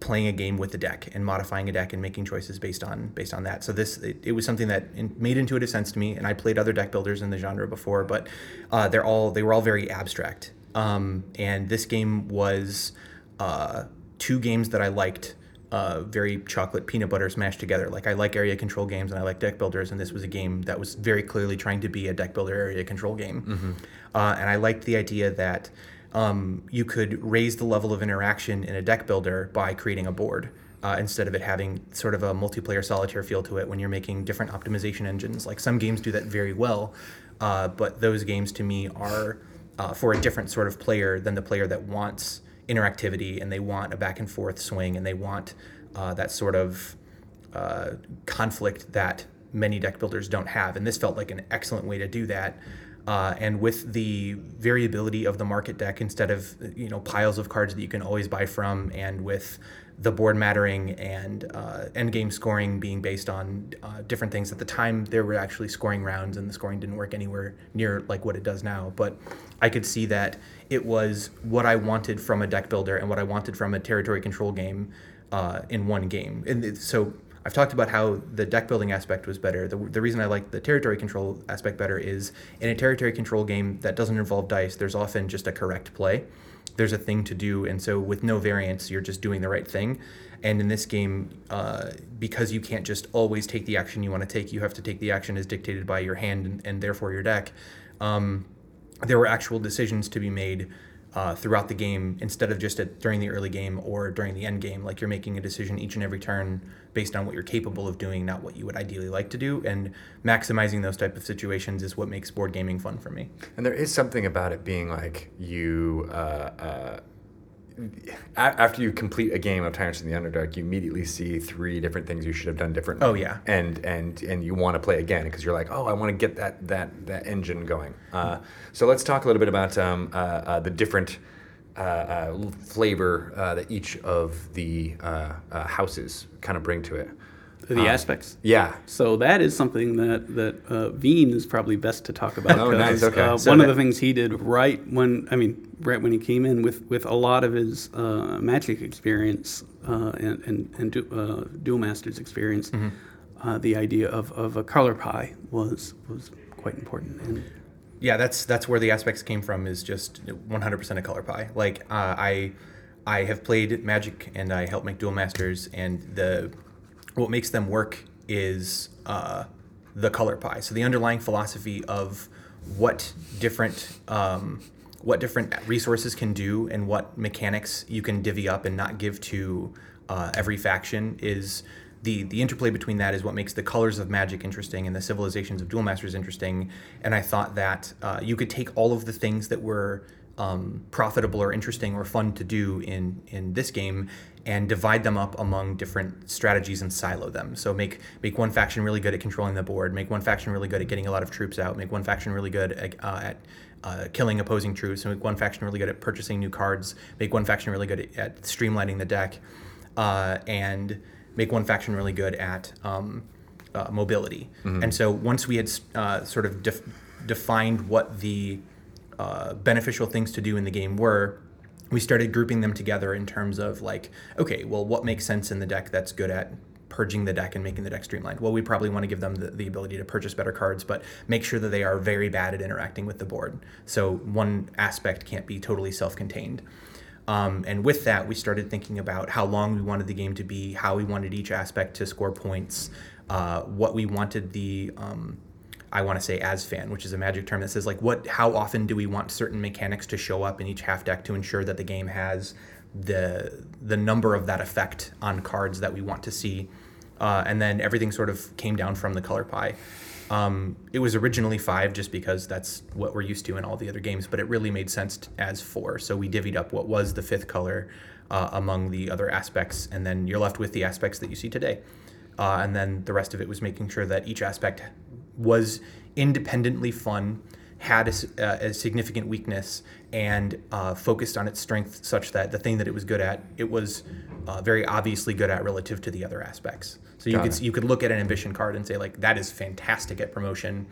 playing a game with the deck and modifying a deck and making choices based on based on that. So this it, it was something that in, made intuitive sense to me, and I played other deck builders in the genre before, but uh, they're all they were all very abstract. Um, and this game was uh, two games that I liked, uh, very chocolate peanut butter smashed together. Like I like area control games and I like deck builders, and this was a game that was very clearly trying to be a deck builder area control game. Mm-hmm. Uh, and I liked the idea that um, you could raise the level of interaction in a deck builder by creating a board uh, instead of it having sort of a multiplayer solitaire feel to it when you're making different optimization engines. Like some games do that very well, uh, but those games to me are uh, for a different sort of player than the player that wants interactivity, and they want a back and forth swing, and they want uh, that sort of uh, conflict that many deck builders don't have. And this felt like an excellent way to do that. Uh, and with the variability of the market deck, instead of, you know, piles of cards that you can always buy from, and with the board mattering and uh, endgame scoring being based on uh, different things. At the time, there were actually scoring rounds, and the scoring didn't work anywhere near like what it does now. But I could see that it was what I wanted from a deck builder and what I wanted from a territory control game uh, in one game. And it, so I've talked about how the deck building aspect was better. The, the reason I like the territory control aspect better is in a territory control game that doesn't involve dice, there's often just a correct play. There's a thing to do, and so with no variance, you're just doing the right thing. And in this game, uh, because you can't just always take the action you want to take, you have to take the action as dictated by your hand and, and therefore your deck. Um, there were actual decisions to be made uh, throughout the game instead of just at, during the early game or during the end game. Like you're making a decision each and every turn based on what you're capable of doing, not what you would ideally like to do. And maximizing those type of situations is what makes board gaming fun for me. And there is something about it being like you, uh, uh, after you complete a game of Tyrants of the Underdark, you immediately see three different things you should have done differently. Oh, yeah. And and and you want to play again because you're like, oh, I want to get that that that engine going. Uh, so let's talk a little bit about um, uh, uh, the different Uh, uh, flavor uh, that each of the uh, uh, houses kind of bring to it. The um, aspects? Yeah. So that is something that, that uh, Veen is probably best to talk about. Oh, nice, okay. Uh, so one that, of the things he did right when, I mean, right when he came in with, with a lot of his uh, Magic experience uh, and, and, and du- uh, Duel Masters experience, mm-hmm. uh, the idea of, of a color pie was, was quite important. And, yeah, that's that's where the aspects came from, is just one hundred percent a color pie. Like, uh, I I have played Magic, and I help make Duel Masters, and the what makes them work is uh, the color pie. So the underlying philosophy of what different um, what different resources can do and what mechanics you can divvy up and not give to uh, every faction is... The the interplay between that is what makes the colors of Magic interesting and the civilizations of Duel Masters interesting. And I thought that uh, you could take all of the things that were um, profitable or interesting or fun to do in, in this game and divide them up among different strategies and silo them. So make make one faction really good at controlling the board, make one faction really good at getting a lot of troops out, make one faction really good at... Uh, at Uh, killing opposing troops, make one faction really good at purchasing new cards, make one faction really good at, at streamlining the deck, uh, and make one faction really good at um, uh, mobility. Mm-hmm. And so once we had uh, sort of def- defined what the uh, beneficial things to do in the game were, we started grouping them together in terms of like, okay, well, what makes sense in the deck that's good at purging the deck and making the deck streamlined? Well, we probably want to give them the, the ability to purchase better cards, but make sure that they are very bad at interacting with the board. So one aspect can't be totally self-contained. Um, and with that, we started thinking about how long we wanted the game to be, how we wanted each aspect to score points, uh, what we wanted the... Um, I want to say as fan, which is a magic term that says like what, how often do we want certain mechanics to show up in each half deck to ensure that the game has the the number of that effect on cards that we want to see. Uh, and then everything sort of came down from the color pie. Um, it was originally five just because that's what we're used to in all the other games, but it really made sense t- as four. So we divvied up what was the fifth color uh, among the other aspects, and then you're left with the aspects that you see today. Uh, and then the rest of it was making sure that each aspect was independently fun, had a, uh, a significant weakness, and uh, focused on its strength such that the thing that it was good at, it was uh, very obviously good at relative to the other aspects. So you Got could it. you could look at an ambition card and say like, that is fantastic at promotion.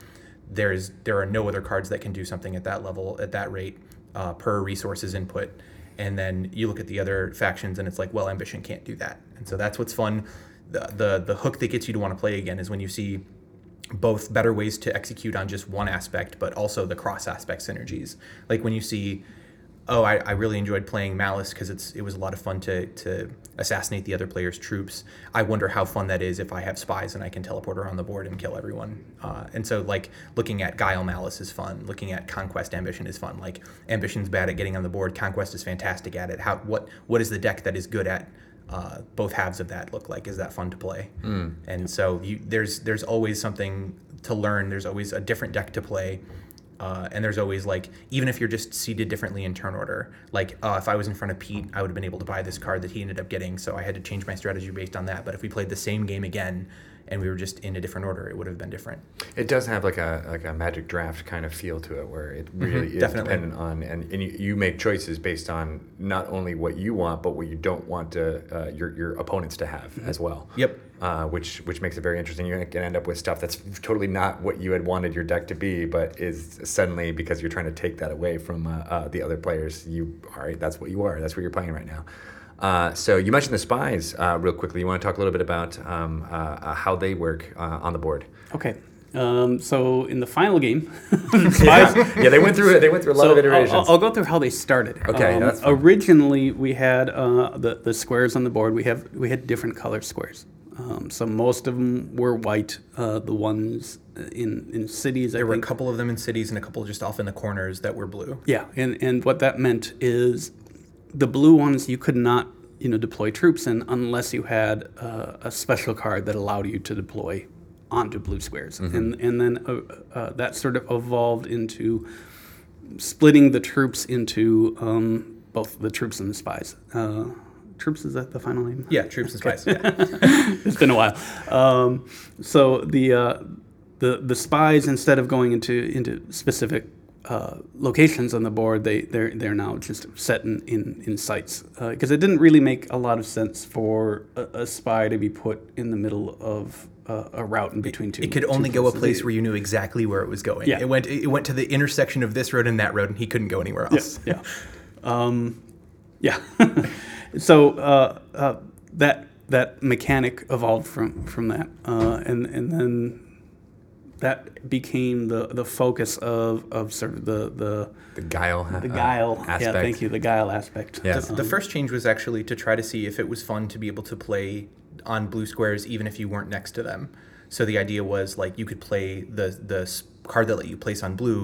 There is there are no other cards that can do something at that level, at that rate, uh, per resources input. And then you look at the other factions and it's like, well, ambition can't do that. And so that's what's fun. The the, the hook that gets you to want to play again is when you see both better ways to execute on just one aspect, but also the cross aspect synergies. Like when you see, oh, I, I really enjoyed playing Malice because it's it was a lot of fun to to assassinate the other player's troops. I wonder how fun that is if I have spies and I can teleport around the board and kill everyone. Uh, and so like looking at Guile Malice is fun. Looking at Conquest Ambition is fun. Like Ambition's bad at getting on the board. Conquest is fantastic at it. How what what is the deck that is good at Uh, both halves of that look like? Is that fun to play? Mm. And so you, there's there's always something to learn. There's always a different deck to play. Uh, and there's always like, even if you're just seated differently in turn order, like uh, if I was in front of Pete, I would have been able to buy this card that he ended up getting. So I had to change my strategy based on that. But if we played the same game again and we were just in a different order, it would have been different. It does have like a like a magic draft kind of feel to it, where it really mm-hmm, is definitely. dependent on, and, and you, you make choices based on not only what you want, but what you don't want to, uh, your your opponents to have mm-hmm. as well. Yep. Uh, which which makes it very interesting. You can end up with stuff that's totally not what you had wanted your deck to be, but is suddenly, because you're trying to take that away from uh, uh, the other players, you, all right, that's what you are. That's what you're playing right now. Uh, so you mentioned the spies uh, real quickly. You want to talk a little bit about um, uh, uh, how they work uh, on the board? Okay. Um, so in the final game, yeah. yeah, they went through it. They went through a lot so of iterations. I'll, I'll go through how they started. Okay, um, that's fine. Originally we had uh, the the squares on the board. We have we had different color squares. Um, so most of them were white. Uh, the ones in in cities, I there think. were a couple of them in cities and a couple just off in the corners that were blue. Yeah, and and what that meant is, the blue ones you could not, you know, deploy troops in unless you had uh, a special card that allowed you to deploy onto blue squares. Mm-hmm. And and then uh, uh, that sort of evolved into splitting the troops into um, both the troops and the spies. Uh, troops, is that the final name? Yeah, troops and spies. Yeah. It's been a while. Um, so the uh, the the spies, instead of going into into specific Uh, locations on the board, they they're they're now just set in in, in sites, because uh, it didn't really make a lot of sense for a, a spy to be put in the middle of uh, a route in between two. It could two only go a place they, where you knew exactly where it was going. Yeah. It went it went to the intersection of this road and that road, and he couldn't go anywhere else. Yeah, yeah. um, yeah. so uh, uh, that that mechanic evolved from from that, uh, and and then. That became the, the focus of, of sort of the... The, the guile The guile uh, aspect. Yeah, thank you, the guile aspect. Yeah. The, um, the first change was actually to try to see if it was fun to be able to play on blue squares even if you weren't next to them. So the idea was, like, you could play the the card that let you place on blue,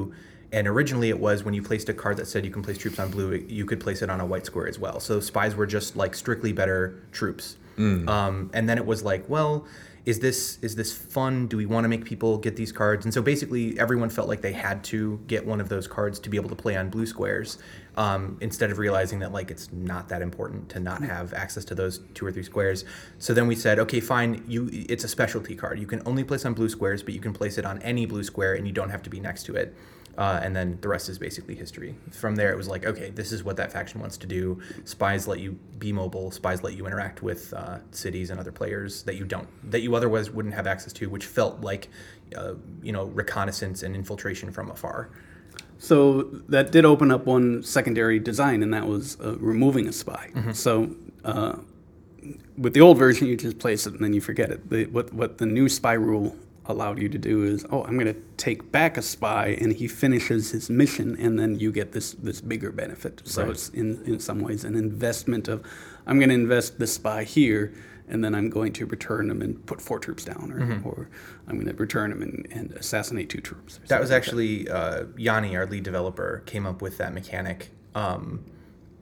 and originally it was when you placed a card that said you can place troops on blue, you could place it on a white square as well. So spies were just, like, strictly better troops. Mm. Um, and then it was like, well... Is this is this fun? Do we want to make people get these cards? And so basically everyone felt like they had to get one of those cards to be able to play on blue squares, um, instead of realizing that, like, it's not that important to not have access to those two or three squares. So then we said, okay, fine, you it's a specialty card. You can only place on blue squares, but you can place it on any blue square and you don't have to be next to it. Uh, and then the rest is basically history. From there, it was like, okay, this is what that faction wants to do. Spies let you be mobile. Spies let you interact with uh, cities and other players that you don't, that you otherwise wouldn't have access to, which felt like, uh, you know, reconnaissance and infiltration from afar. So that did open up one secondary design, and that was uh, removing a spy. Mm-hmm. So uh, with the old version, you just place it and then you forget it. The, what, what the new spy rule allowed you to do is, oh, I'm going to take back a spy, and he finishes his mission, and then you get this this bigger benefit. So right. it's in, in some ways an investment of, I'm going to invest this spy here, and then I'm going to return him and put four troops down, or, mm-hmm. or I'm going to return him and, and assassinate two troops. That was actually, like that. Uh, Yanni, our lead developer, came up with that mechanic um,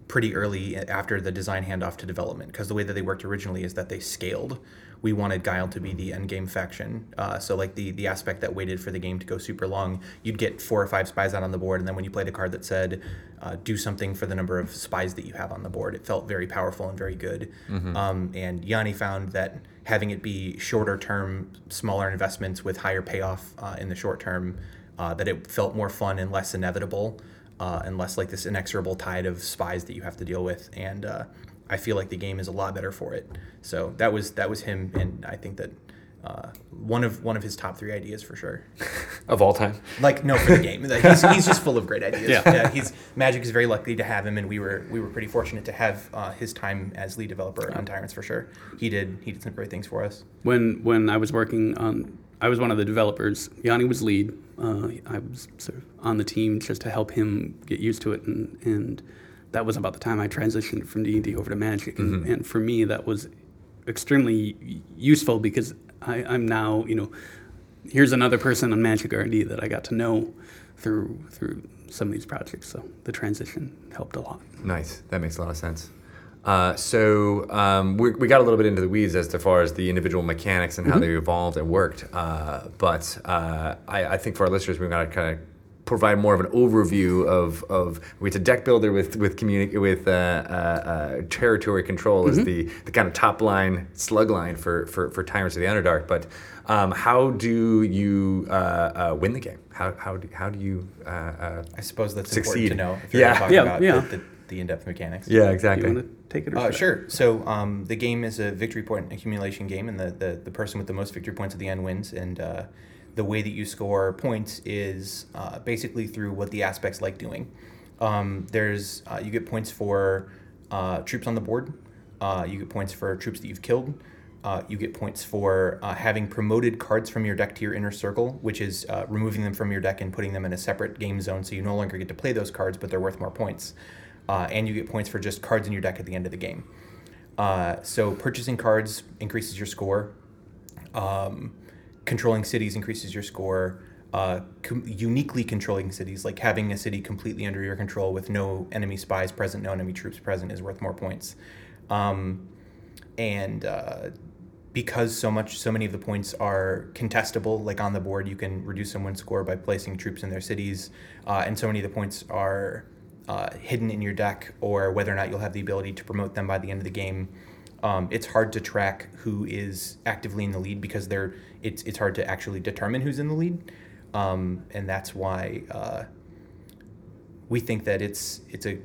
pretty early after the design handoff to development, because the way that they worked originally is that they scaled. We wanted Guile to be the endgame faction, uh, so like the, the aspect that waited for the game to go super long, you'd get four or five spies out on the board, and then when you played a card that said, uh, do something for the number of spies that you have on the board, it felt very powerful and very good. Mm-hmm. Um, and Yanni found that having it be shorter term, smaller investments with higher payoff uh, in the short term, uh, that it felt more fun and less inevitable, uh, and less like this inexorable tide of spies that you have to deal with. And uh, I feel like the game is a lot better for it. So that was that was him, and I think that uh, one of one of his top three ideas for sure. Of all time? Like, no, for the game. He's, he's just full of great ideas. Yeah. Yeah, he's Magic is very lucky to have him, and we were we were pretty fortunate to have uh, his time as lead developer on Tyrants for sure. He did he did some great things for us. When when I was working on, I was one of the developers. Yanni was lead. Uh, I was sort of on the team just to help him get used to it, and and. That was about the time I transitioned from D and D over to Magic, and, mm-hmm. and for me that was extremely useful because I, I'm now, you know, here's another person on Magic R and D that I got to know through through some of these projects. So the transition helped a lot. Nice, that makes a lot of sense. Uh, so um, we we got a little bit into the weeds as to far as the individual mechanics and how mm-hmm. they evolved and worked, uh, but uh, I, I think for our listeners we've got to kind of provide more of an overview of of it's a deck builder with with communi- with uh, uh, uh, territory control as mm-hmm. the, the kind of top line slug line for for, for Tyrants of the Underdark. But um, how do you uh, uh, win the game? How how do, how do you? Uh, uh, I suppose that's succeed. Important to know. If you're yeah, talking yeah, about yeah. The, the, the in-depth mechanics. Yeah, exactly. Do you want to take it? Or uh, sure. So um, the game is a victory point accumulation game, and the, the the person with the most victory points at the end wins. And uh, the way that you score points is uh, basically through what the aspects like doing. Um, there's uh, you get points for uh, troops on the board. Uh, you get points for troops that you've killed. Uh, you get points for uh, having promoted cards from your deck to your inner circle, which is uh, removing them from your deck and putting them in a separate game zone so you no longer get to play those cards, but they're worth more points. Uh, and you get points for just cards in your deck at the end of the game. Uh, so purchasing cards increases your score. Um, Controlling cities increases your score. Uh, com- uniquely controlling cities, like having a city completely under your control with no enemy spies present, no enemy troops present, is worth more points. Um, and uh, because so much, so many of the points are contestable, like on the board, you can reduce someone's score by placing troops in their cities. Uh, and so many of the points are uh, hidden in your deck, or whether or not you'll have the ability to promote them by the end of the game. Um, it's hard to track who is actively in the lead because they're, it's it's hard to actually determine who's in the lead, um, and that's why uh, we think that it's it's a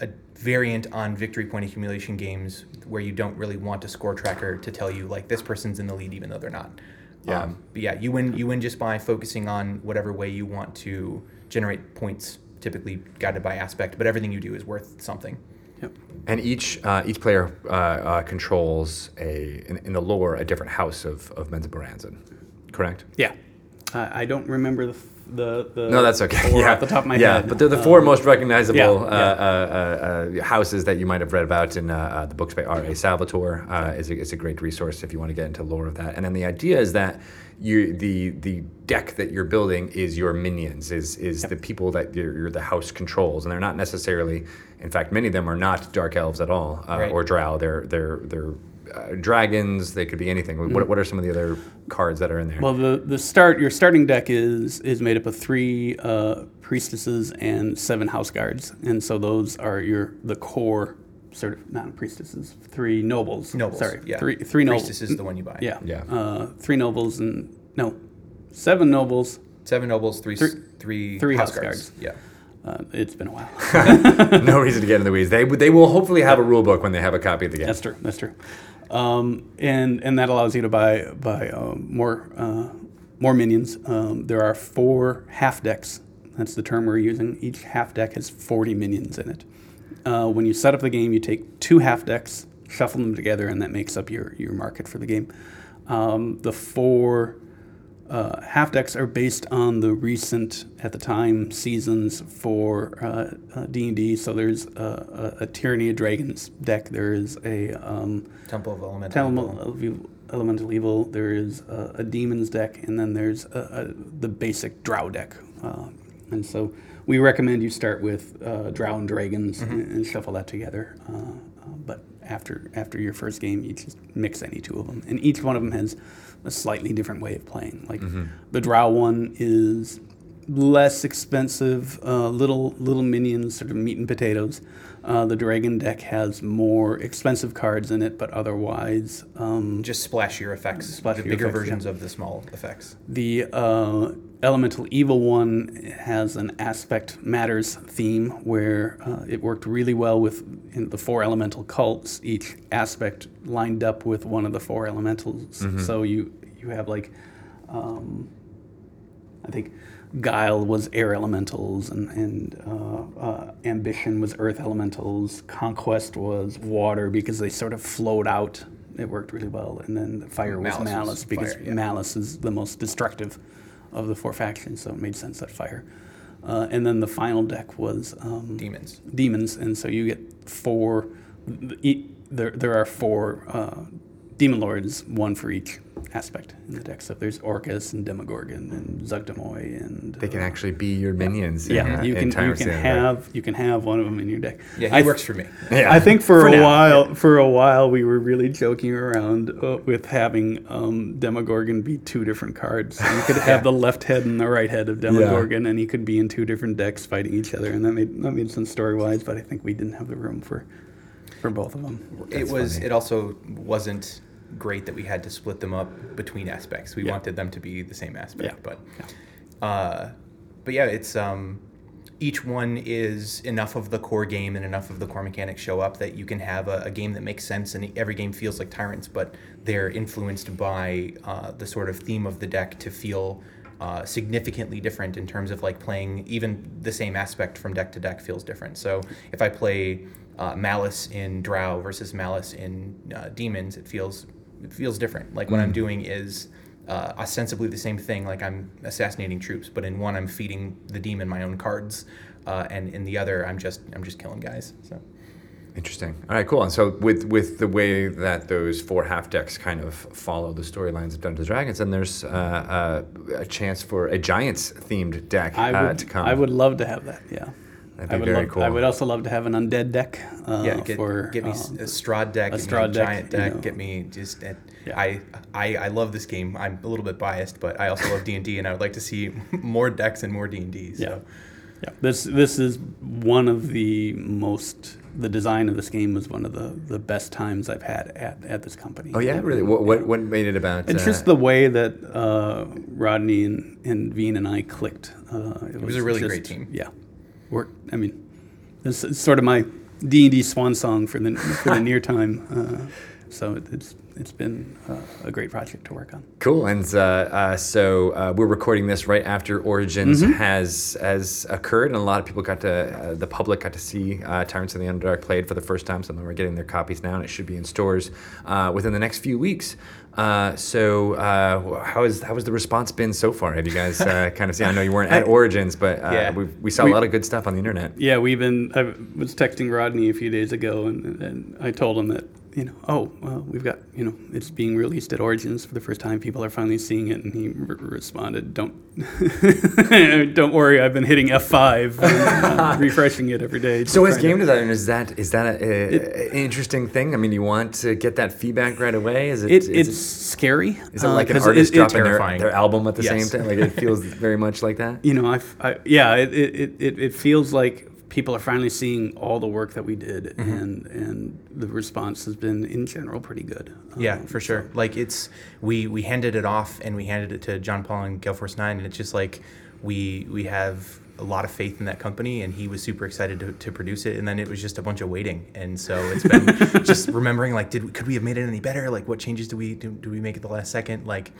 a variant on victory point accumulation games where you don't really want a score tracker to tell you like this person's in the lead even though they're not. Yeah. Um, but yeah, you win you win just by focusing on whatever way you want to generate points, typically guided by aspect, but everything you do is worth something. Yep. And each uh, each player uh, uh, controls a in, in the lore a different house of of Menzoberranzan, correct? Yeah, uh, I don't remember the the, the no, that's okay. Yeah, off the top of my yeah, head. Yeah, but they're the four um, most recognizable yeah, uh, yeah. Uh, uh, uh, houses that you might have read about in uh, uh, the books by R A Salvatore. Uh, is a, is a great resource if you want to get into lore of that. And then the idea is that you the the deck that you're building is your minions, is is yep. the people that you're, you're the house controls, and they're not necessarily. In fact, many of them are not dark elves at all, uh, right. or drow. They're they're they're uh, dragons. They could be anything. Mm-hmm. What what are some of the other cards that are in there? Well, the, the start your starting deck is is made up of three uh, priestesses and seven house guards, and so those are your the core sort of not priestesses, three nobles. Nobles. Sorry, yeah. three three nobles. Priestess is the one you buy. Yeah, yeah. Uh, three nobles and no, seven nobles. Seven nobles, three three, three, three house, house guards. guards. Yeah. Uh, it's been a while. No reason to get in the weeds. They they will hopefully have a rule book when they have a copy of the game. That's true. That's true. Um, and and that allows you to buy buy um, more uh, more minions. Um, there are four half decks That's the term we're using. Each half deck has forty minions in it. Uh, when you set up the game, you take two half decks, shuffle them together, and that makes up your, your market for the game. Um, the four uh, half decks are based on the recent, at the time, seasons for uh, uh, D and D. So there's a, a, a Tyranny of Dragons deck. There is a um, Temple of Elemental Temple of Evil. Elemental Evil. There is a, a Demons deck, and then there's a, a, the basic Drow deck. Uh, and so we recommend you start with uh, Drow and Dragons mm-hmm. and, and shuffle that together. Uh, uh, but after after your first game, you just mix any two of them. And each one of them has a slightly different way of playing. Like mm-hmm. the Drow one is less expensive, uh, little little minions, sort of meat and potatoes. Uh, the Dragon deck has more expensive cards in it, but otherwise... Um, Just splashier effects, splashier the bigger effects, versions yeah. of the small effects. The uh, Elemental Evil one has an aspect matters theme where uh, it worked really well with in the four elemental cults, each aspect lined up with one of the four elementals. Mm-hmm. So you, you have like, um, I think... Guile was air elementals, and, and uh, uh, ambition was earth elementals. Conquest was water because they sort of flowed out. It worked really well. And then the fire was malice, malice because fire, yeah. malice is the most destructive of the four factions, so it made sense that fire. Uh, and then the final deck was um, demons. Demons, and so you get four. There, there are four uh, demon lords, one for each aspect in the deck. So there's Orcus and Demogorgon and Zugdamoy and they can uh, actually be your minions. Yeah, yeah. You, can, you can have you can have one of them in your deck. Yeah, it th- works for me. Yeah. I think for, for a now. while yeah. for a while we were really joking around uh, with having um, Demogorgon be two different cards. So you could have yeah. the left head and the right head of Demogorgon, yeah. and he could be in two different decks fighting each other. And that made that made sense story wise, but I think we didn't have the room for for both of them. That's it was funny. It also wasn't great that we had to split them up between aspects. We yeah. wanted them to be the same aspect, yeah. but yeah. Uh, but yeah, it's um, each one is enough of the core game and enough of the core mechanics show up that you can have a, a game that makes sense, and every game feels like Tyrants, but they're influenced by uh, the sort of theme of the deck to feel uh, significantly different in terms of like playing even the same aspect from deck to deck feels different. So if I play uh, Malice in Drow versus Malice in uh, Demons, it feels It feels different. Like what mm. I'm doing is uh, ostensibly the same thing. Like I'm assassinating troops, but in one I'm feeding the demon my own cards, uh, and in the other I'm just I'm just killing guys. So interesting. All right, cool. And so with with the way that those four half decks kind of follow the storylines of Dungeons and Dragons, then there's uh, uh, a chance for a Giants themed deck I uh, would, to come. I would love to have that. Yeah. I would, love, cool. I would also love to have an undead deck. Uh, yeah, get, for, get me uh, a Strahd deck, a Strahd deck, giant deck. You know. Get me just. Uh, yeah. I, I I love this game. I'm a little bit biased, but I also love D and D, and I would like to see more decks and more D and D. So. Yeah, yeah. This this is one of the most. The design of this game was one of the, the best times I've had at, at this company. Oh yeah, and, really. What, what what made it about? It's uh, just the way that uh, Rodney and, and Veen and I clicked. Uh, it, it was, was a really just, great team. Yeah. Work. I mean, this is sort of my D and D swan song for the for the near time. Uh, so it, it's it's been uh, a great project to work on. Cool. And uh, uh, so uh, we're recording this right after Origins mm-hmm. has has occurred, and a lot of people got to uh, the public got to see uh, Tyrants of the Underdark played for the first time. Some of them are getting their copies now, and it should be in stores uh, within the next few weeks. Uh, so uh, how is how has the response been so far? Have you guys uh, kind of seen? I know you weren't at Origins, but uh, yeah. we we saw we, a lot of good stuff on the internet. Yeah, we've been. I was texting Rodney a few days ago, and, and I told him that you know, oh, well, we've got you know, it's being released at Origins for the first time. People are finally seeing it, and he re- responded, "Don't don't worry, I've been hitting F five, and, uh, refreshing it every day." So as game to, designer, is that is that an interesting thing? I mean, you want to get that feedback right away? Is it? it is it's it, Scary. Is it like uh, an artist it, it, dropping their, their album at the yes. same time? Like it feels very much like that. You know, I, I yeah, it, it it it feels like people are finally seeing all the work that we did, mm-hmm. and and the response has been in general pretty good. Um, yeah, for sure. So. Like it's we we handed it off and we handed it to John Paul and Gale Force nine, and it's just like we we have a lot of faith in that company, and he was super excited to, to produce it, and then it was just a bunch of waiting, and so it's been just remembering like did we, could we have made it any better? Like what changes do we do, do we make at the last second? Like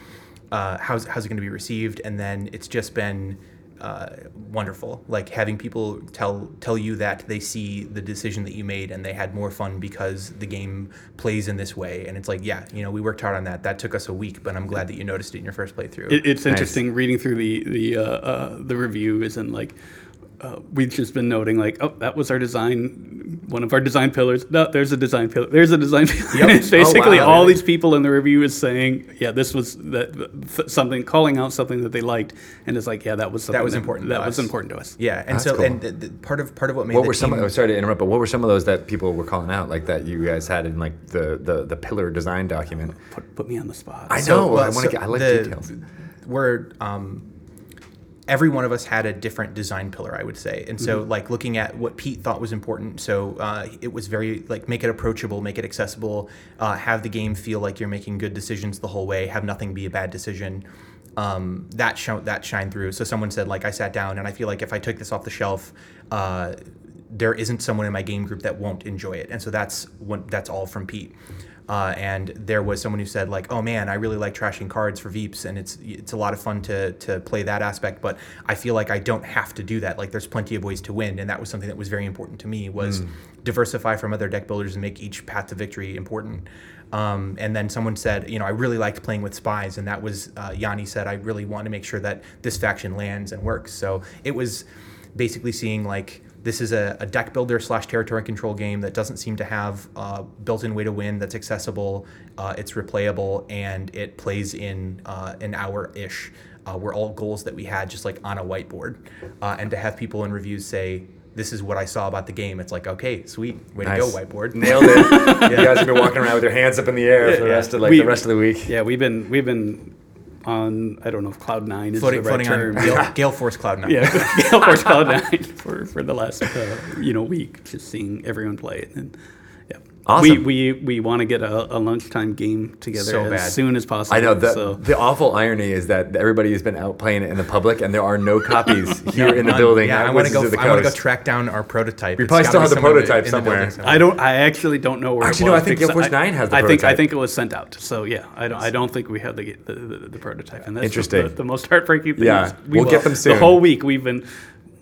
uh, how's how's it going to be received? And then it's just been uh, wonderful. Like having people tell tell you that they see the decision that you made and they had more fun because the game plays in this way. And it's like, yeah, you know, we worked hard on that. That took us a week, but I'm glad that you noticed it in your first playthrough. It, it's nice. Interesting reading through the the uh, uh, the review isn't like. Uh, we've just been noting, like, oh, that was our design, one of our design pillars. No, there's a design pillar. There's a design pillar. Yep. It's basically oh, wow. all these people in the review is saying, yeah, this was that th- something, calling out something that they liked, and it's like, yeah, that was something that was that, important. That to was us. important to us. Yeah, and That's so cool. and the, the part of part of what made what the were team, some? Sorry to interrupt, but what were some of those that people were calling out, like that you guys had in like the the, the pillar design document? Put, put me on the spot. I know. So, well, I want to. So get I like the, details. We're. Um, Every one of us had a different design pillar, I would say. And so, mm-hmm. like, looking at what Pete thought was important, so uh, it was very, like, make it approachable, make it accessible, uh, have the game feel like you're making good decisions the whole way, have nothing be a bad decision. Um, that, sh- that shined through. So someone said, like, I sat down, and I feel like if I took this off the shelf, uh, there isn't someone in my game group that won't enjoy it. And so that's one, that's all from Pete. Uh, and there was someone who said, like, oh, man, I really like trashing cards for Veeps, and it's it's a lot of fun to to play that aspect, but I feel like I don't have to do that. Like, there's plenty of ways to win, and that was something that was very important to me, was mm. diversify from other deck builders and make each path to victory important. Um, and then someone said, you know, I really liked playing with spies, and that was, uh, Yanni said, I really want to make sure that this faction lands and works. So it was basically seeing, like, this is a, a deck builder slash territory control game that doesn't seem to have a built-in way to win that's accessible, uh, it's replayable, and it plays in uh, an hour-ish. Uh, were all goals that we had just like on a whiteboard. Uh, and to have people in reviews say, this is what I saw about the game. It's like, okay, sweet. Way nice. to go, whiteboard. Nailed it. Yeah. You guys have been walking around with your hands up in the air yeah, for the, yeah. rest of, like, we, the rest of the week. Yeah, we've been... We've been on, I don't know if Cloud nine is floating, the right term. Gale, Gale Force Cloud nine. Yeah, Gale Force Cloud nine for, for the last uh, you know week, just seeing everyone play it. And yeah, awesome. We we, we want to get a, a lunchtime game together so as bad. soon as possible. I know the so. the awful irony is that everybody has been out playing it in the public, and there are no copies here yeah, in the building. Yeah, I want to go. I want to go track down our prototype. We probably still have the prototype somewhere. The somewhere. I don't. I actually don't know where. Actually, it was no. I think Gale Force I, nine has the I prototype. Think I think it was sent out. So yeah, I don't. I don't think we had the the, the, the prototype. And that's interesting. The, the most heartbreaking thing. Yeah, we we'll will, get them soon. The whole week we've been.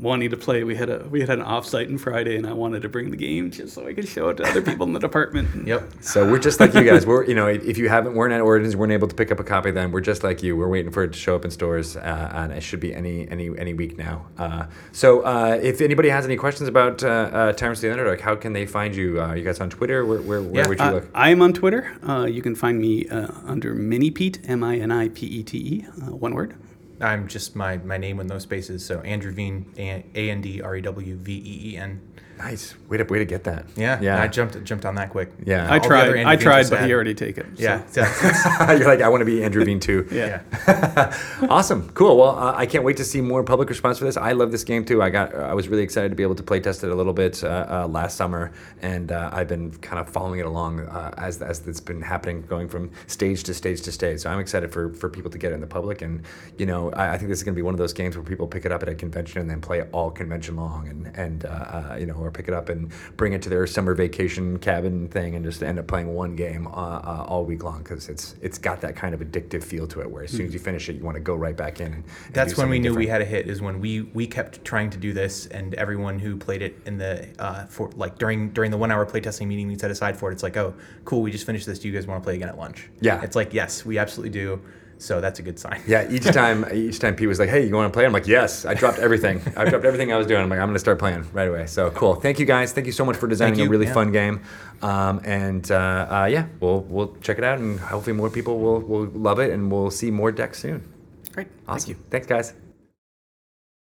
wanting to play. We had a we had an offsite on Friday, and I wanted to bring the game just so I could show it to other people in the department. Yep. So we're just like you guys. We're you know if you haven't weren't at Origins, weren't able to pick up a copy. Then we're just like you. We're waiting for it to show up in stores, uh, and it should be any any any week now. Uh, so uh, if anybody has any questions about uh, uh, Tyrants of the Underdark, how can they find you? Uh, are you guys on Twitter? Where where, where yeah, would you uh, look? I am on Twitter. Uh, you can find me uh, under Minipete, M I N I P E T E, one word. I'm just my, my name with no spaces, so Andrew Veen, A N D R E W V E E N. Nice. Way to, way to get that. Yeah. yeah. I jumped jumped on that quick. Yeah. I All tried, I tried but he already took it. So. Yeah. You're like, I want to be Andrew Veen too. yeah. yeah. Awesome. Cool. Well, uh, I can't wait to see more public response for this. I love this game too. I got. I was really excited to be able to play test it a little bit uh, uh, last summer, and uh, I've been kind of following it along uh, as as it's been happening, going from stage to stage to stage. So I'm excited for, for people to get it in the public, and you know, I, I think this is going to be one of those games where people pick it up at a convention and then play it all convention long, and and uh, uh, you know. Or pick it up and bring it to their summer vacation cabin thing and just end up playing one game uh, uh, all week long, because it's it's got that kind of addictive feel to it where as soon as you finish it, you want to go right back in. And, and That's when we knew different. we had a hit, is when we, we kept trying to do this, and everyone who played it in the uh, for like during during the one hour playtesting meeting we set aside for it, it's like, oh, cool, we just finished this. Do you guys want to play again at lunch? Yeah. It's like, yes, we absolutely do. So that's a good sign. Yeah, each time each time Pete was like, hey, you want to play? I'm like, yes. I dropped everything. I dropped everything I was doing. I'm like, I'm going to start playing right away. So cool. Thank you, guys. Thank you so much for designing a really yeah. fun game. Um, and uh, uh, yeah, we'll we'll check it out, and hopefully more people will, will love it, and we'll see more decks soon. Great. Awesome. Thank you. Thanks, guys.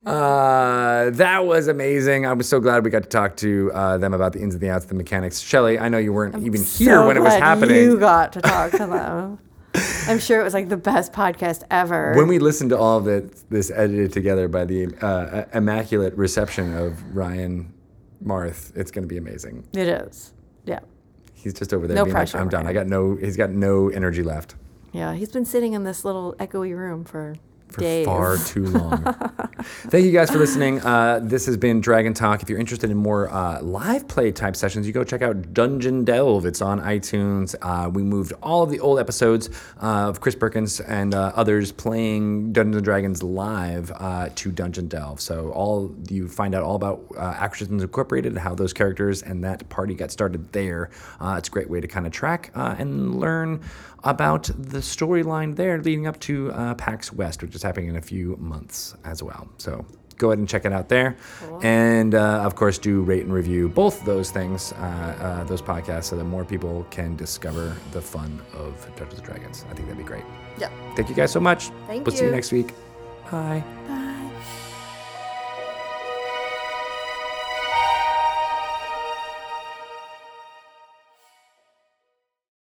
Uh, that was amazing. I was so glad we got to talk to uh, them about the ins and the outs, the mechanics. Shelley, I know you weren't I'm even so here when it was happening. You got to talk to them. I'm sure it was like the best podcast ever. When we listened to all of it, this edited together by the uh, immaculate reception of Ryan Marth, it's going to be amazing. It is. Yeah. He's just over there no being pressure, like, I'm done. Right. I got no, he's got no energy left. Yeah. He's been sitting in this little echoey room for, for days. For far too long. Thank you guys for listening. Uh, this has been Dragon Talk. If you're interested in more uh, live play type sessions, you go check out Dungeon Delve. It's on iTunes. Uh, we moved all of the old episodes uh, of Chris Perkins and uh, others playing Dungeons and Dragons live uh, to Dungeon Delve. So all you find out all about uh, Acquisitions Incorporated, how those characters and that party got started there. Uh, it's a great way to kind of track uh, and learn about the storyline there leading up to uh, PAX West, which is happening in a few months as well. So go ahead and check it out there. Cool. And, uh, of course, do rate and review both of those things, uh, uh, those podcasts, so that more people can discover the fun of Dungeons and Dragons. I think that'd be great. Yeah. Thank you guys so much. Thank you. We'll see you next week. Bye. Bye.